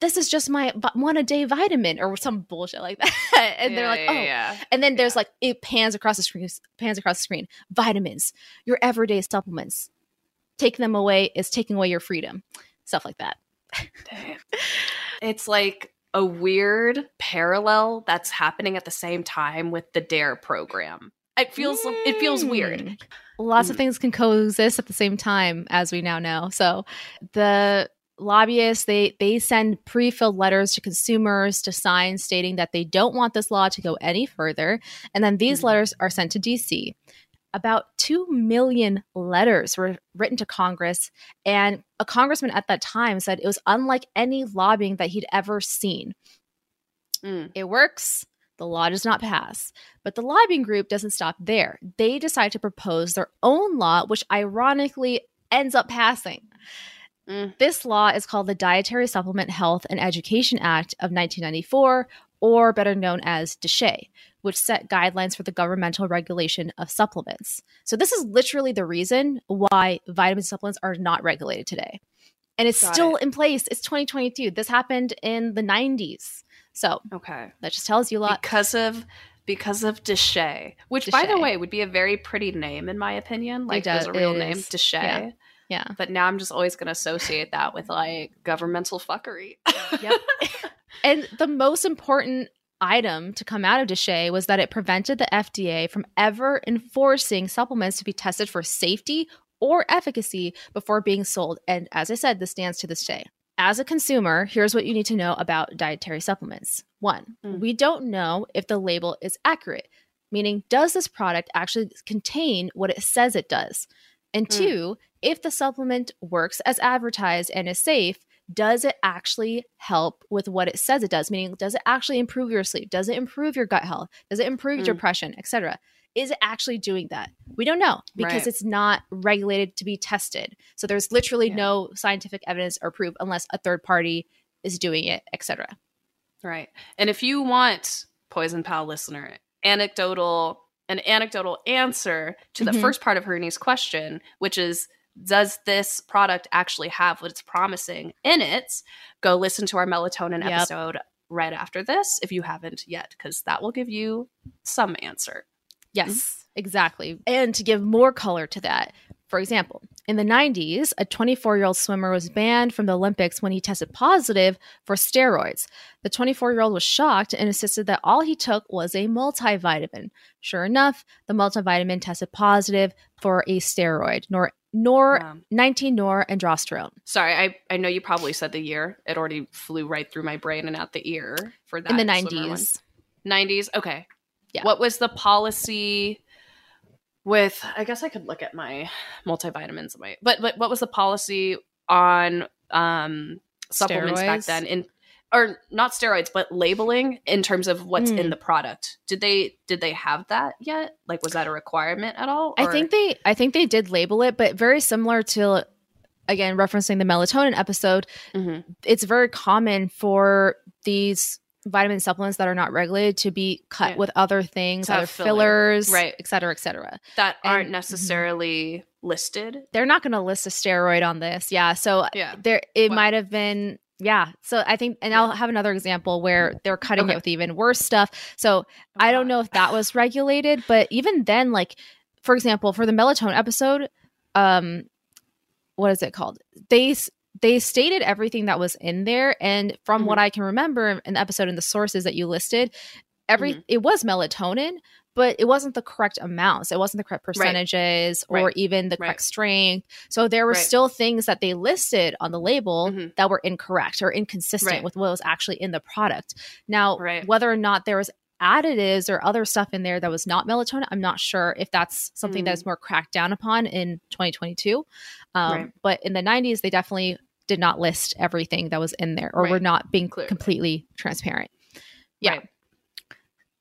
This is just my one-a-day vitamin or some bullshit like that. And they're like, oh. Yeah. And then there's like, it pans across the screen. Vitamins, your everyday supplements. Taking them away is taking away your freedom. Stuff like that. Damn. It's like a weird parallel that's happening at the same time with the DARE program. It feels weird. Lots of things can coexist at the same time, as we now know. So the lobbyists, they send pre-filled letters to consumers to sign stating that they don't want this law to go any further. And then these letters are sent to DC. About 2 million letters were written to Congress. And a congressman at that time said it was unlike any lobbying that he'd ever seen. It works. The law does not pass. But the lobbying group doesn't stop there. They decide to propose their own law, which ironically ends up passing. This law is called the Dietary Supplement Health and Education Act of 1994, or better known as DSHEA, which set guidelines for the governmental regulation of supplements. So this is literally the reason why vitamin supplements are not regulated today. And it's still in place. It's 2022. This happened in the 90s. So that just tells you a lot. Because of DSHEA, which by the way would be a very pretty name in my opinion. Like there's a real name, DSHEA. Yeah. Yeah. But now I'm just always going to associate that with like governmental fuckery. Yep. And the most important item to come out of DSHEA was that it prevented the FDA from ever enforcing supplements to be tested for safety or efficacy before being sold. And as I said, this stands to this day. As a consumer, here's what you need to know about dietary supplements. 1, we don't know if the label is accurate, meaning does this product actually contain what it says it does? And 2, if the supplement works as advertised and is safe, does it actually help with what it says it does? Meaning, does it actually improve your sleep? Does it improve your gut health? Does it improve depression, etc.? Is it actually doing that? We don't know because it's not regulated to be tested. So there's literally no scientific evidence or proof unless a third party is doing it, etc. Right. And if you want, Poison Pal listener, an anecdotal answer to the first part of Harini's question, which is, does this product actually have what it's promising in it? Go listen to our melatonin episode right after this if you haven't yet, because that will give you some answer. Yes, exactly. And to give more color to that, for example, in the 90s, a 24-year-old swimmer was banned from the Olympics when he tested positive for steroids. The 24-year-old was shocked and insisted that all he took was a multivitamin. Sure enough, the multivitamin tested positive for a steroid, 19-nor and drosterone. Sorry, I know you probably said the year. It already flew right through my brain and out the ear for that. In the 90s. 90s? Okay. Yeah. What was the policy with – I guess I could look at my multivitamins. But what was the policy on supplements steroids? Back then? Or not steroids, but labeling in terms of what's in the product. Did they have that yet? Like, was that a requirement at all? Or? I think they did label it, but very similar to, again, referencing the melatonin episode, it's very common for these vitamin supplements that are not regulated to be cut with other things, other fillers, right, et cetera, et cetera. That aren't necessarily listed. They're not going to list a steroid on this. Yeah. So it might have been... Yeah. So I think – and I'll have another example where they're cutting it with even worse stuff. So I don't know if that was regulated. But even then, like, for example, for the melatonin episode, what is it called? They stated everything that was in there. And from what I can remember in the episode and the sources that you listed, it was melatonin, but it wasn't the correct amounts. So it wasn't the correct percentages or even the correct strength. So there were still things that they listed on the label that were incorrect or inconsistent with what was actually in the product. Now, whether or not there was additives or other stuff in there that was not melatonin, I'm not sure if that's something that's more cracked down upon in 2022. But in the 90s, they definitely did not list everything that was in there or were not being completely transparent. Yeah. Right.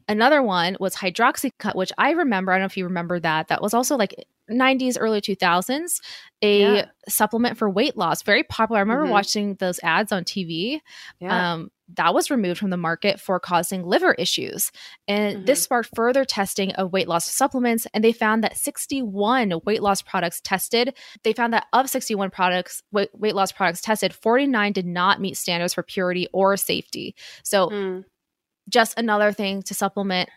Another one was hydroxycut, which I remember. I don't know if you remember that. That was also like 90s, early 2000s, a supplement for weight loss. Very popular. I remember watching those ads on TV. Yeah. That was removed from the market for causing liver issues. And this sparked further testing of weight loss supplements. And they found that 61 weight loss products tested. They found that of 61 products, weight loss products tested, 49 did not meet standards for purity or safety. So just another thing to supplement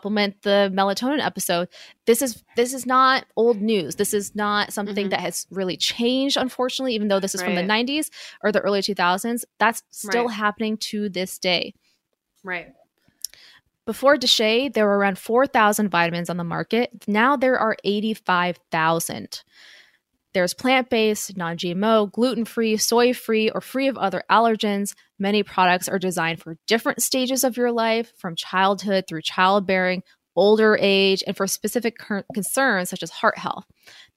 the melatonin episode. This is not old news. This is not something that has really changed, unfortunately, even though this is from the 90s or the early 2000s. That's still happening to this day. Right. Before DSHEA, there were around 4,000 vitamins on the market. Now there are 85,000. There's plant-based, non-GMO, gluten-free, soy-free, or free of other allergens. Many products are designed for different stages of your life, from childhood through childbearing, older age, and for specific concerns such as heart health.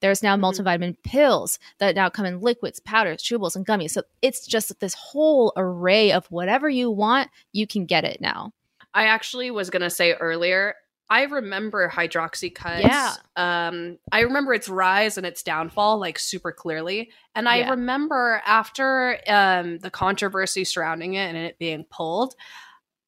There's now multivitamin pills that now come in liquids, powders, chewables, and gummies. So it's just this whole array of whatever you want, you can get it now. I actually was going to say earlier – I remember hydroxycut. Yeah. I remember its rise and its downfall, like, super clearly. And I remember after the controversy surrounding it and it being pulled,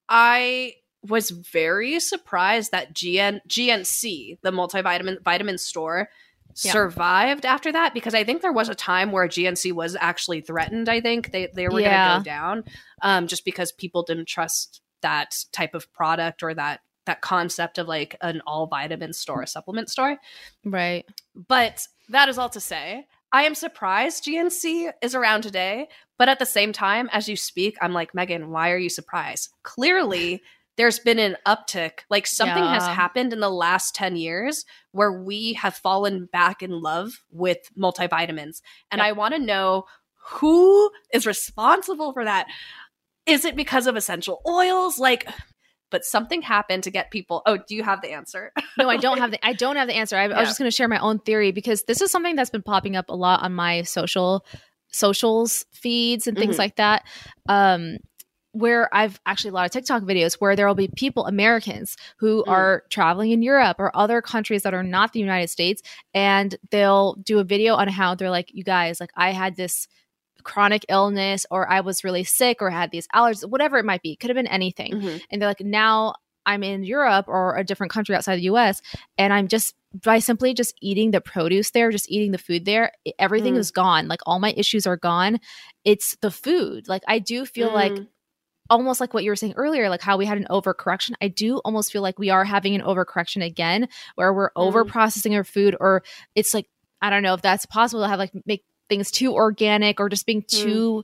I was very surprised that GNC, the multivitamin store, survived after that, because I think there was a time where GNC was actually threatened. I think they were going to go down just because people didn't trust that type of product or that concept of, like, an all vitamin store, a supplement store. Right. But that is all to say, I am surprised GNC is around today. But at the same time, as you speak, I'm like, Megan, why are you surprised? Clearly, there's been an uptick. Like, something has happened in the last 10 years where we have fallen back in love with multivitamins. And I want to know who is responsible for that. Is it because of essential oils? Like... But something happened to get people. Oh, do you have the answer? No, I don't have the answer. I was just going to share my own theory, because this is something that's been popping up a lot on my socials feeds and things like that. Where I've actually a lot of TikTok videos where there will be people, Americans, who are traveling in Europe or other countries that are not the United States, and they'll do a video on how they're like, you guys, like, I had this chronic illness, or I was really sick, or had these allergies, whatever it might be. Could have been anything. And they're like, now I'm in Europe or a different country outside the US, and I'm just by simply just eating the produce there, just eating the food there, everything is gone. Like, all my issues are gone. It's the food. Like, I do feel like almost like what you were saying earlier, like how we had an overcorrection. I do almost feel like we are having an overcorrection again, where we're over processing our food, or it's like, I don't know if that's possible to have, like, make things too organic, or just being too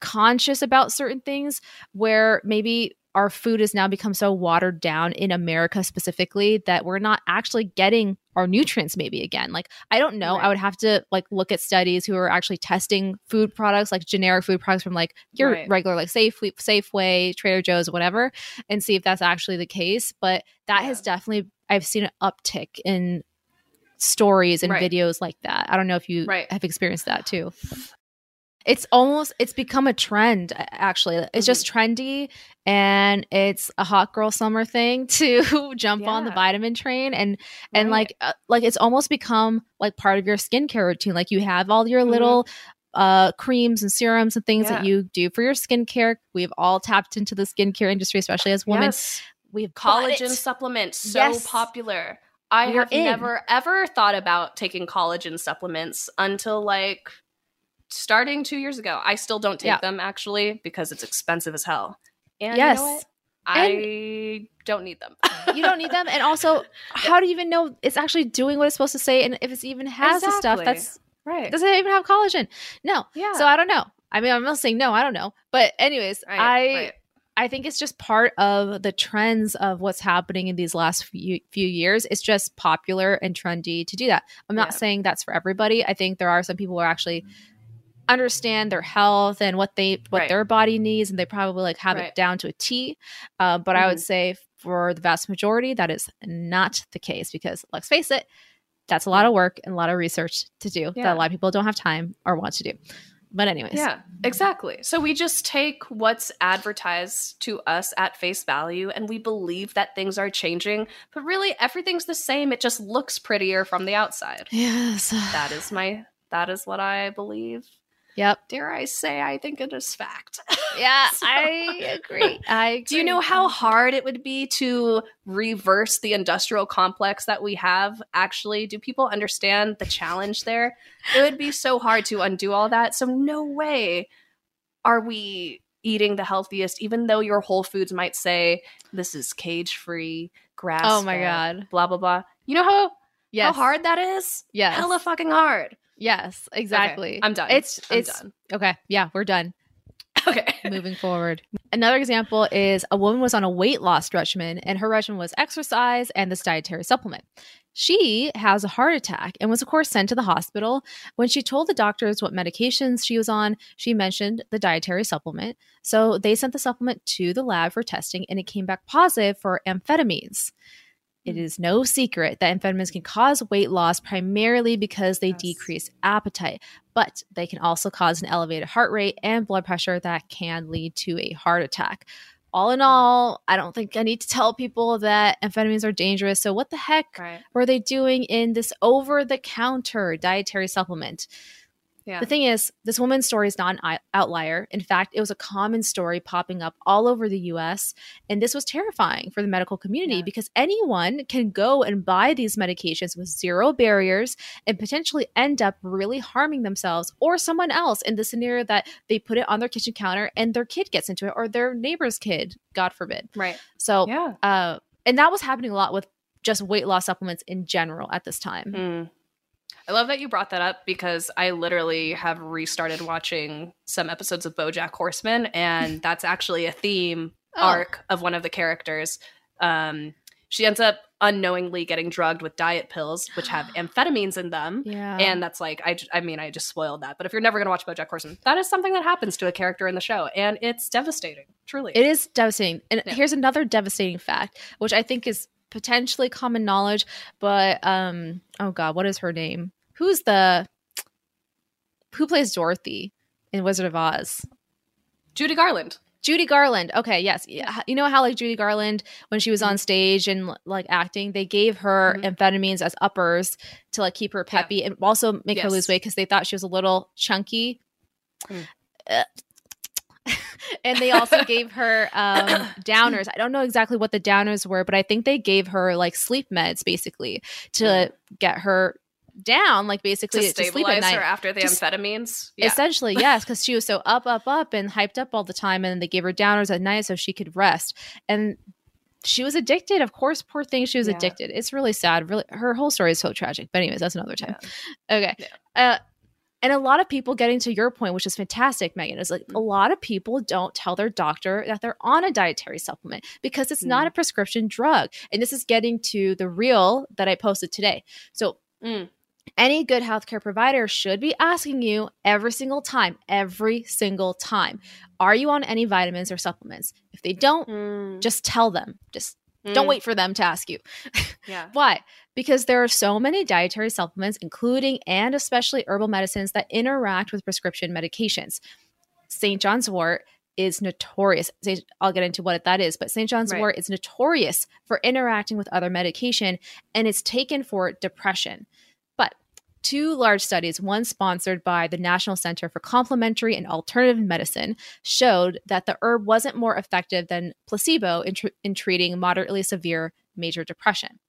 conscious about certain things, where maybe our food has now become so watered down in America specifically that we're not actually getting our nutrients maybe again. Like, I don't know. Right. I would have to like look at studies who are actually testing food products, like generic food products from like your regular, like Safeway, Trader Joe's, whatever, and see if that's actually the case. But that has definitely, I've seen an uptick in stories and videos like that. I don't know if you have experienced that too. It's almost, it's become a trend, actually. It's just trendy, and it's a hot girl summer thing to jump on the vitamin train. And like it's almost become like part of your skincare routine. Like you have all your little creams and serums and things that you do for your skincare. We've all tapped into the skincare industry, especially as women. Yes. We have collagen supplements, so popular. I have never, ever thought about taking collagen supplements until like – starting 2 years ago. I still don't take them, actually, because it's expensive as hell. And you know what? I don't need them. You don't need them. And also, how do you even know it's actually doing what it's supposed to say? And if it even has the stuff that's does it even have collagen? No. Yeah. So I don't know. I mean, I'm not saying no, I don't know. But anyways, I think it's just part of the trends of what's happening in these last few years. It's just popular and trendy to do that. I'm not saying that's for everybody. I think there are some people who are actually understand their health and what their body needs, and they probably like have it down to a T. But I would say for the vast majority, that is not the case, because let's face it, that's a lot of work and a lot of research to do that a lot of people don't have time or want to do. But anyways. Yeah, exactly. So we just take what's advertised to us at face value, and we believe that things are changing, but really everything's the same. It just looks prettier from the outside. Yes. That is what I believe. Yep. Dare I say, I think it is fact. Yeah, so, I agree. Do you know how hard it would be to reverse the industrial complex that we have? Actually, do people understand the challenge there? It would be so hard to undo all that. So no way are we eating the healthiest, even though your Whole Foods might say, this is cage-free, grass-fed, oh my God, blah, blah, blah. You know how hard that is? Yes. Hella fucking hard. Yes, exactly. Okay, I'm done. It's done. Okay. Yeah, we're done. Okay. Moving forward. Another example is a woman was on a weight loss regimen, and her regimen was exercise and this dietary supplement. She has a heart attack and was, of course, sent to the hospital. When she told the doctors what medications she was on, she mentioned the dietary supplement. So they sent the supplement to the lab for testing, and it came back positive for amphetamines. It is no secret that amphetamines can cause weight loss primarily because they decrease appetite, but they can also cause an elevated heart rate and blood pressure that can lead to a heart attack. All in all, I don't think I need to tell people that amphetamines are dangerous. So what the heck were they doing in this over-the-counter dietary supplement? Yeah. The thing is, this woman's story is not an outlier. In fact, it was a common story popping up all over the U.S., and this was terrifying for the medical community because anyone can go and buy these medications with zero barriers and potentially end up really harming themselves or someone else in the scenario that they put it on their kitchen counter and their kid gets into it, or their neighbor's kid, God forbid. Right. So, and that was happening a lot with just weight loss supplements in general at this time. I love that you brought that up, because I literally have restarted watching some episodes of BoJack Horseman, and that's actually a theme arc of one of the characters. She ends up unknowingly getting drugged with diet pills, which have amphetamines in them. Yeah. And that's like, I mean, I just spoiled that. But if you're never going to watch BoJack Horseman, that is something that happens to a character in the show. And it's devastating, truly. It is devastating. And here's another devastating fact, which I think is potentially common knowledge, but oh God, what is her name? Who plays Dorothy in Wizard of Oz? Judy Garland. Judy Garland. Okay, yes. You know how like Judy Garland, when she was on stage and like acting, they gave her amphetamines as uppers to like keep her peppy and also make her lose weight because they thought she was a little chunky. And they also gave her downers. I don't know exactly what the downers were, but I think they gave her like sleep meds basically to get her down, like basically to stabilize her after the amphetamines. Yeah. Essentially, yes, because she was so up and hyped up all the time. And then they gave her downers at night so she could rest. And she was addicted. Of course, poor thing. She was addicted. It's really sad. Really, her whole story is so tragic. But anyways, that's another time. Okay. And a lot of people, getting to your point, which is fantastic, Megan, is like a lot of people don't tell their doctor that they're on a dietary supplement because it's not a prescription drug. And this is getting to the reel that I posted today. So any good healthcare provider should be asking you every single time, are you on any vitamins or supplements? If they don't, just tell them. Just don't wait for them to ask you. Yeah. Why? Because there are so many dietary supplements, including and especially herbal medicines, that interact with prescription medications. St. John's Wort is notorious. I'll get into what that is, but St. John's Wort is notorious for interacting with other medication, and it's taken for depression. But two large studies, one sponsored by the National Center for Complementary and Alternative Medicine, showed that the herb wasn't more effective than placebo in treating moderately severe major depression.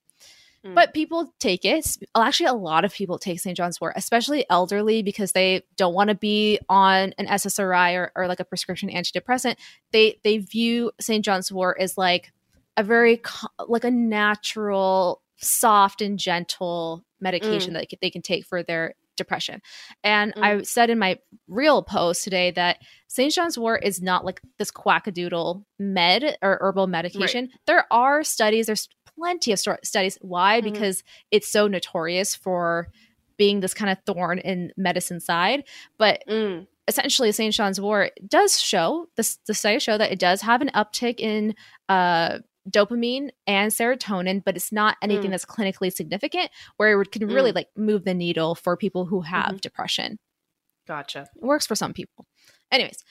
But people take it. Actually, a lot of people take St. John's Wort, especially elderly, because they don't want to be on an SSRI or like a prescription antidepressant. They view St. John's Wort as like a very like a natural, soft and gentle medication that they can take for their depression. And I said in my real post today that St. John's Wort is not like this quackadoodle med or herbal medication. Right. There are studies. There's plenty of studies. Why? Because it's so notorious for being this kind of thorn in medicine side. But essentially, St. John's Wort does show, the studies show that it does have an uptick in dopamine and serotonin, but it's not anything that's clinically significant where it can really like move the needle for people who have depression. Gotcha. It works for some people. Anyways.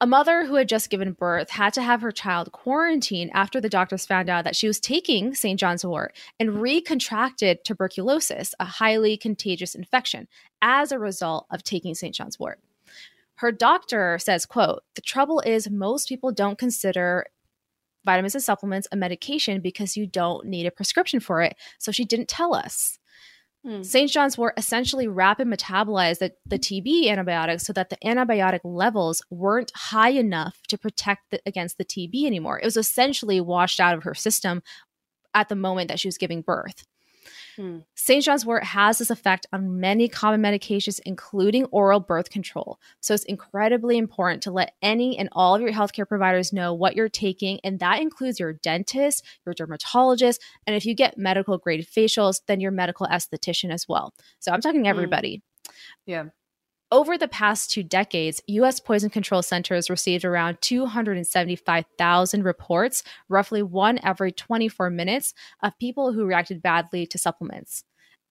A mother who had just given birth had to have her child quarantined after the doctors found out that she was taking St. John's Wort and recontracted tuberculosis, a highly contagious infection, as a result of taking St. John's Wort. Her doctor says, quote, "The trouble is most people don't consider vitamins and supplements a medication because you don't need a prescription for it. So she didn't tell us." St. John's Wort essentially rapid metabolized the TB antibiotics so that the antibiotic levels weren't high enough to protect against the TB anymore. It was essentially washed out of her system at the moment that she was giving birth. St. John's Wort has this effect on many common medications, including oral birth control. So it's incredibly important to let any and all of your healthcare providers know what you're taking, and that includes your dentist, your dermatologist, and if you get medical grade facials, then your medical esthetician as well. So I'm talking everybody. Yeah. Over the past 2 decades, U.S. poison control centers received around 275,000 reports, roughly one every 24 minutes, of people who reacted badly to supplements.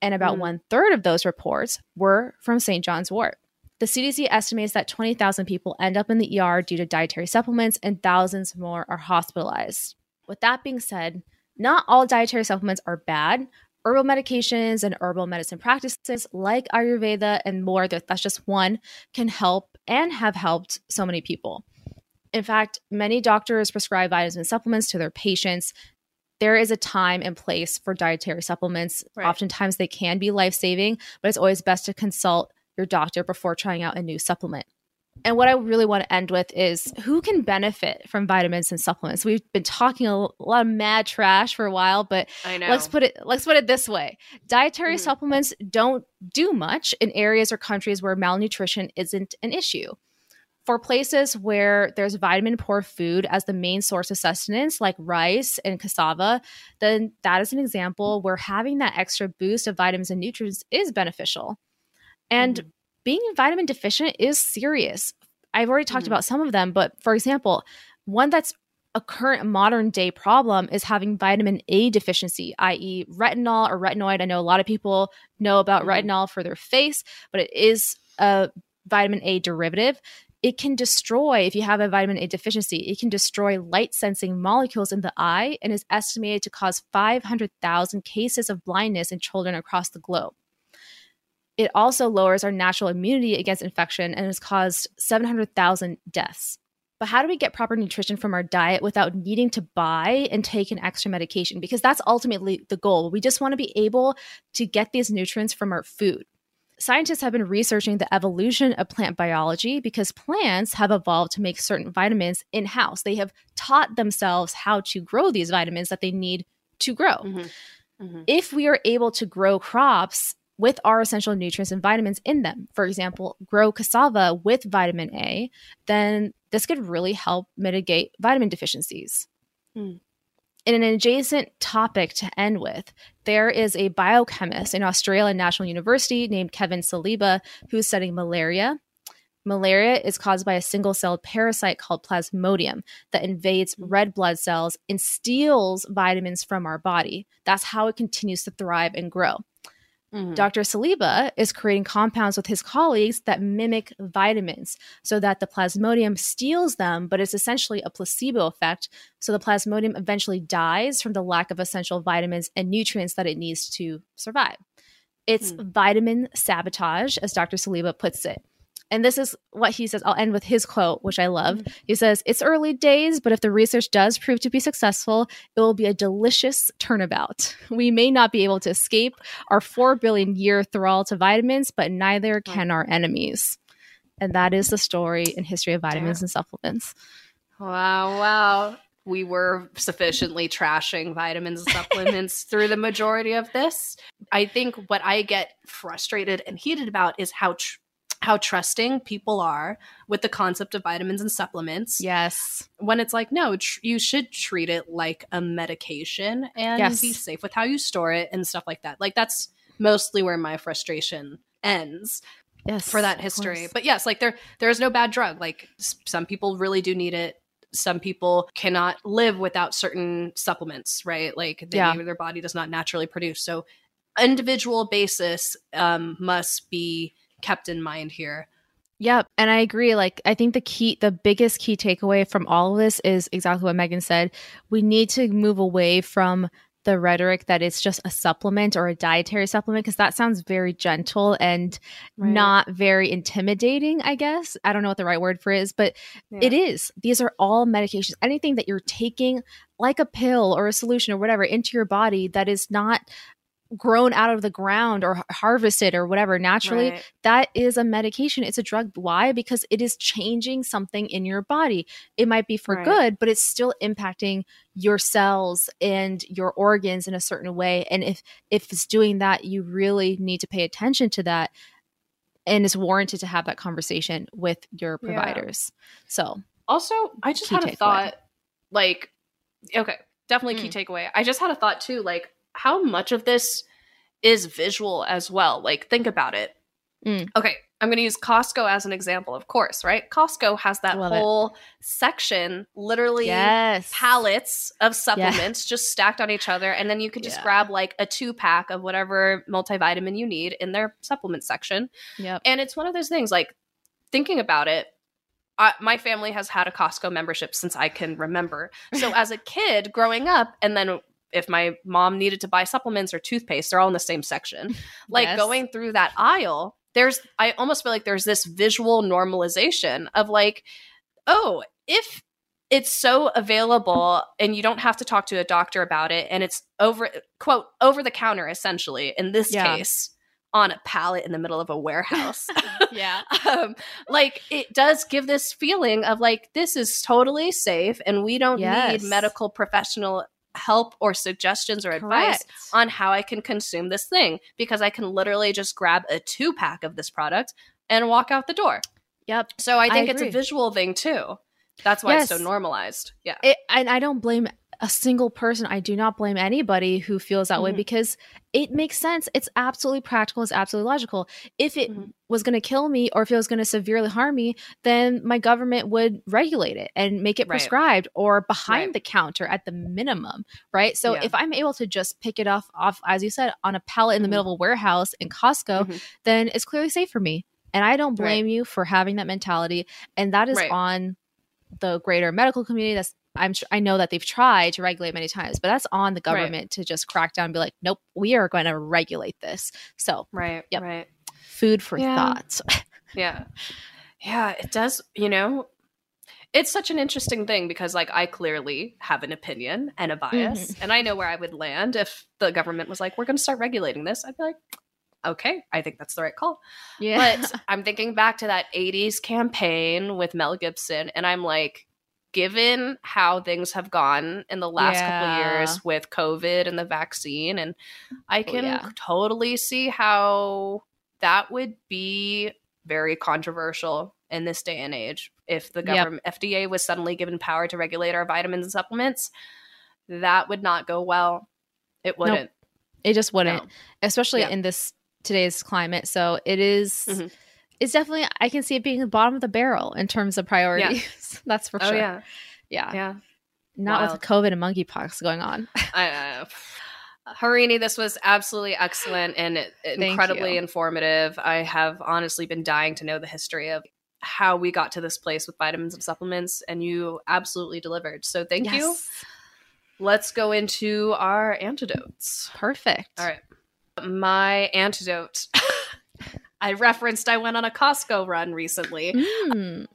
And about 1/3 of those reports were from St. John's Wort. The CDC estimates that 20,000 people end up in the ER due to dietary supplements, and thousands more are hospitalized. With that being said, not all dietary supplements are bad. Herbal medications and herbal medicine practices like Ayurveda and more, that's just one, can help and have helped so many people. In fact, many doctors prescribe vitamins and supplements to their patients. There is a time and place for dietary supplements. Right. Oftentimes they can be life-saving, but it's always best to consult your doctor before trying out a new supplement. And what I really want to end with is who can benefit from vitamins and supplements. We've been talking a lot of mad trash for a while, but let's put it this way. Dietary supplements don't do much in areas or countries where malnutrition isn't an issue. For places where there's vitamin-poor food as the main source of sustenance, like rice and cassava, then that is an example where having that extra boost of vitamins and nutrients is beneficial. And being vitamin deficient is serious. I've already talked about some of them, but for example, one that's a current modern day problem is having vitamin A deficiency, i.e. retinol or retinoid. I know a lot of people know about retinol for their face, but it is a vitamin A derivative. It can destroy, if you have a vitamin A deficiency, it can destroy light-sensing molecules in the eye and is estimated to cause 500,000 cases of blindness in children across the globe. It also lowers our natural immunity against infection and has caused 700,000 deaths. But how do we get proper nutrition from our diet without needing to buy and take an extra medication? Because that's ultimately the goal. We just want to be able to get these nutrients from our food. Scientists have been researching the evolution of plant biology because plants have evolved to make certain vitamins in-house. They have taught themselves how to grow these vitamins that they need to grow. If we are able to grow crops with our essential nutrients and vitamins in them. For example, grow cassava with vitamin A, then this could really help mitigate vitamin deficiencies. Mm. In an adjacent topic to end with, there is a biochemist in Australian National University named Kevin Saliba who's studying malaria. Malaria is caused by a single-celled parasite called Plasmodium that invades red blood cells and steals vitamins from our body. That's how it continues to thrive and grow. Mm-hmm. Dr. Saliba is creating compounds with his colleagues that mimic vitamins so that the Plasmodium steals them, but it's essentially a placebo effect. So the Plasmodium eventually dies from the lack of essential vitamins and nutrients that it needs to survive. It's vitamin sabotage, as Dr. Saliba puts it. And this is what he says. I'll end with his quote, which I love. Mm-hmm. He says, "It's early days, but if the research does prove to be successful, it will be a delicious turnabout. We may not be able to escape our 4 billion year thrall to vitamins, but neither can our enemies." And that is the story and history of vitamins and supplements. Wow, wow. We were sufficiently trashing vitamins and supplements through the majority of this. I think what I get frustrated and heated about is how trusting people are with the concept of vitamins and supplements. Yes. When it's like, no, you should treat it like a medication and be safe with how you store it and stuff like that. Like, that's mostly where my frustration ends for that history. But yes, like there's no bad drug. Like, some people really do need it. Some people cannot live without certain supplements, right? Like, their body does not naturally produce. So individual basis must be kept in mind here. Yep. And I agree. Like, I think the biggest key takeaway from all of this is exactly what Megan said. We need to move away from the rhetoric that it's just a supplement or a dietary supplement, because that sounds very gentle and not very intimidating, I guess. I don't know what the right word for it is, but it is. These are all medications. Anything that you're taking like a pill or a solution or whatever into your body that is not grown out of the ground or harvested or whatever naturally, that is a medication. It's a drug. Why? Because it is changing something in your body. It might be for good, but it's still impacting your cells and your organs in a certain way. And if it's doing that, you really need to pay attention to that, and it's warranted to have that conversation with your providers. So also, I just had a thought, like, okay, definitely key takeaway. I just had a thought too, like, how much of this is visual as well? Like, think about it. Okay, I'm going to use Costco as an example, of course, right? Costco has that whole section, literally pallets of supplements just stacked on each other. And then you could just grab like a 2-pack of whatever multivitamin you need in their supplement section. And it's one of those things, like, thinking about it, my family has had a Costco membership since I can remember. So as a kid growing up, and then if my mom needed to buy supplements or toothpaste, they're all in the same section. Like, going through that aisle, I almost feel like there's this visual normalization of like, oh, if it's so available and you don't have to talk to a doctor about it, and it's over the counter, essentially, in this case, on a pallet in the middle of a warehouse. Like, it does give this feeling of like, this is totally safe and we don't need medical professional help or suggestions or advice on how I can consume this thing, because I can literally just grab a 2-pack of this product and walk out the door. So I think it's a visual thing too. That's why it's so normalized. And I don't blame a single person. I do not blame anybody who feels that way, because it makes sense. It's absolutely practical. It's absolutely logical. If it was going to kill me, or if it was going to severely harm me, then my government would regulate it and make it prescribed or behind the counter at the minimum, right? So if I'm able to just pick it off, as you said, on a pallet in the middle of a warehouse in Costco, then it's clearly safe for me. And I don't blame you for having that mentality. And that is on the greater medical community. I know that they've tried to regulate many times, but that's on the government to just crack down and be like, nope, we are going to regulate this. So, food for thought. Yeah, it does, you know, it's such an interesting thing, because like, I clearly have an opinion and a bias, and I know where I would land if the government was like, we're going to start regulating this. I'd be like, okay, I think that's the right call. Yeah. But I'm thinking back to that 80s campaign with Mel Gibson, and I'm like, given how things have gone in the last couple of years with COVID and the vaccine. And I can totally see how that would be very controversial in this day and age. If the government FDA was suddenly given power to regulate our vitamins and supplements, that would not go well. It wouldn't. Nope. It just wouldn't, especially in this today's climate. So it is it's definitely – I can see it being the bottom of the barrel in terms of priorities. Yeah. That's for sure. Yeah. Not wild. With COVID and monkeypox going on. Harini, this was absolutely excellent and incredibly informative. I have honestly been dying to know the history of how we got to this place with vitamins and supplements, and you absolutely delivered. So thank you. Let's go into our antidotes. Perfect. All right. My antidote. I went on a Costco run recently.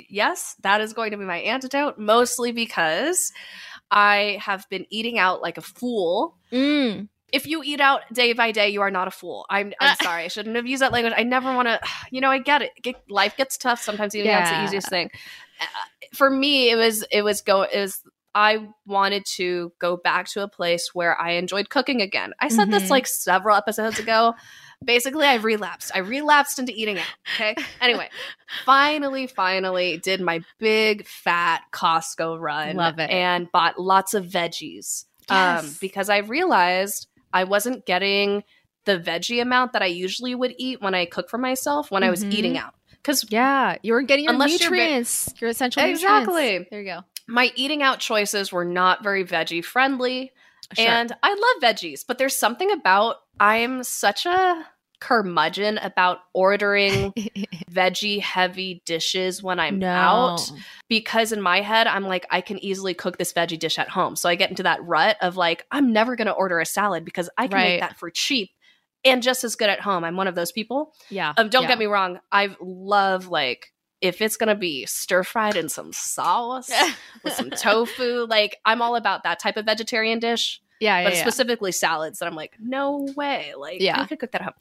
Yes, that is going to be my antidote, mostly because I have been eating out like a fool. If you eat out day by day, you are not a fool. I'm sorry. I shouldn't have used that language. I never want to, I get it. Life gets tough. Sometimes eating out's the easiest thing. For me, it was I wanted to go back to a place where I enjoyed cooking again. I said this like several episodes ago. Basically, I relapsed into eating out. Okay. Anyway, finally did my big fat Costco run. Love it. And bought lots of veggies. Because I realized I wasn't getting the veggie amount that I usually would eat when I cook for myself when I was eating out. Because you weren't getting your nutrients, your essential nutrients. Exactly. There you go. My eating out choices were not very veggie friendly. Sure. And I love veggies, but there's something about I'm such a curmudgeon about ordering veggie heavy dishes when I'm out, because in my head, I'm like, I can easily cook this veggie dish at home. So I get into that rut of like, I'm never going to order a salad because I can make that for cheap and just as good at home. I'm one of those people. Don't get me wrong. I love like, if it's going to be stir fried in some sauce with some tofu, like I'm all about that type of vegetarian dish. But specifically salads that I'm like, no way. Like, I could cook that at home.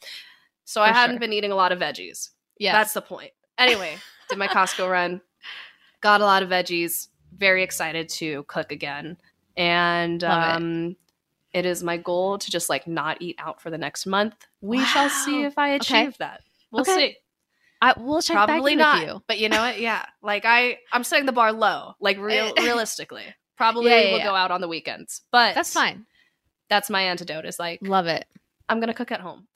So I hadn't been eating a lot of veggies. Yeah. That's the point. Anyway, did my Costco run, got a lot of veggies, very excited to cook again. And it is my goal to just like not eat out for the next month. We shall see if I achieve that. We'll see. We'll check probably back in with you. But you know what? Yeah. Like I'm setting the bar low, like realistically. Probably we'll go out on the weekends, but that's fine. That's my antidote is like, love it. I'm going to cook at home.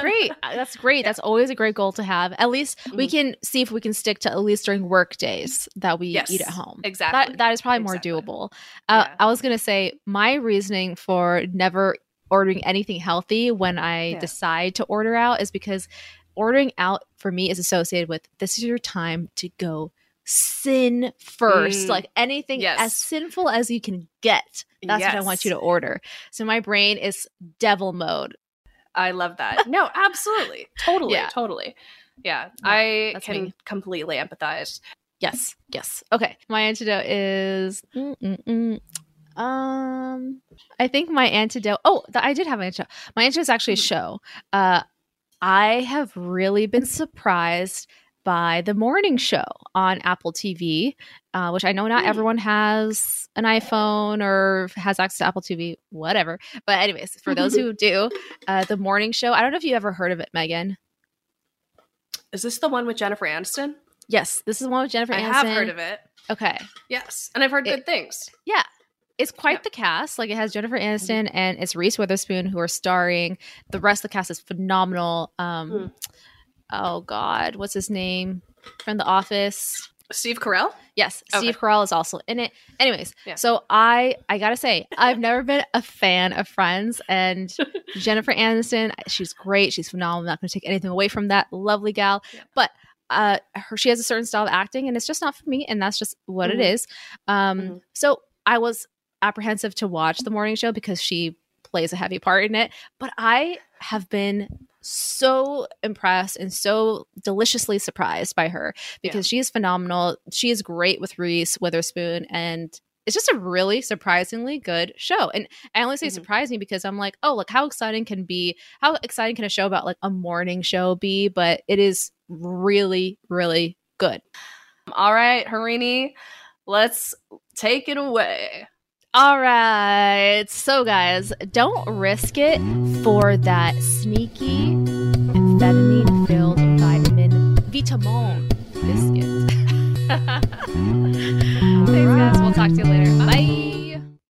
Great. That's always a great goal to have. At least we can see if we can stick to at least during work days that we eat at home. Exactly. That is probably more doable. I was going to say my reasoning for never ordering anything healthy when I decide to order out is because ordering out for me is associated with this is your time to go sin first, like anything as sinful as you can get. That's what I want you to order. So my brain is devil mode. I love that. No, absolutely. Totally. Yeah. I can completely empathize. Yes. Okay. My antidote is I think my antidote I did have an antidote. My antidote is actually a show. I have really been surprised by The Morning Show on Apple TV, which I know not everyone has an iPhone or has access to Apple TV, whatever. But anyways, for those who do, The Morning Show, I don't know if you ever heard of it, Megan. Is this the one with Jennifer Aniston? Yes, this is the one with Jennifer Aniston. I have heard of it. Okay. Yes, and I've heard good things. Yeah. It's quite the cast. Like it has Jennifer Aniston and it's Reese Witherspoon who are starring. The rest of the cast is phenomenal. Oh, God. What's his name? From The Office. Steve Carell? Yes. Okay. Steve Carell is also in it. Anyways, so I got to say, I've never been a fan of Friends. And Jennifer Aniston, she's great. She's phenomenal. I'm not going to take anything away from that lovely gal. Yeah. But she has a certain style of acting, and it's just not for me. And that's just what it is. So I was apprehensive to watch The Morning Show because she plays a heavy part in it. But I have been so impressed and so deliciously surprised by her because she is phenomenal. She is great with Reese Witherspoon, and it's just a really surprisingly good show. And I only say surprising because I'm like, oh, look, how exciting can a show about like a morning show be? But it is really, really good. All right, Harini, Let's take it away. All right. So, guys, don't risk it for that sneaky amphetamine-filled vitamin biscuit.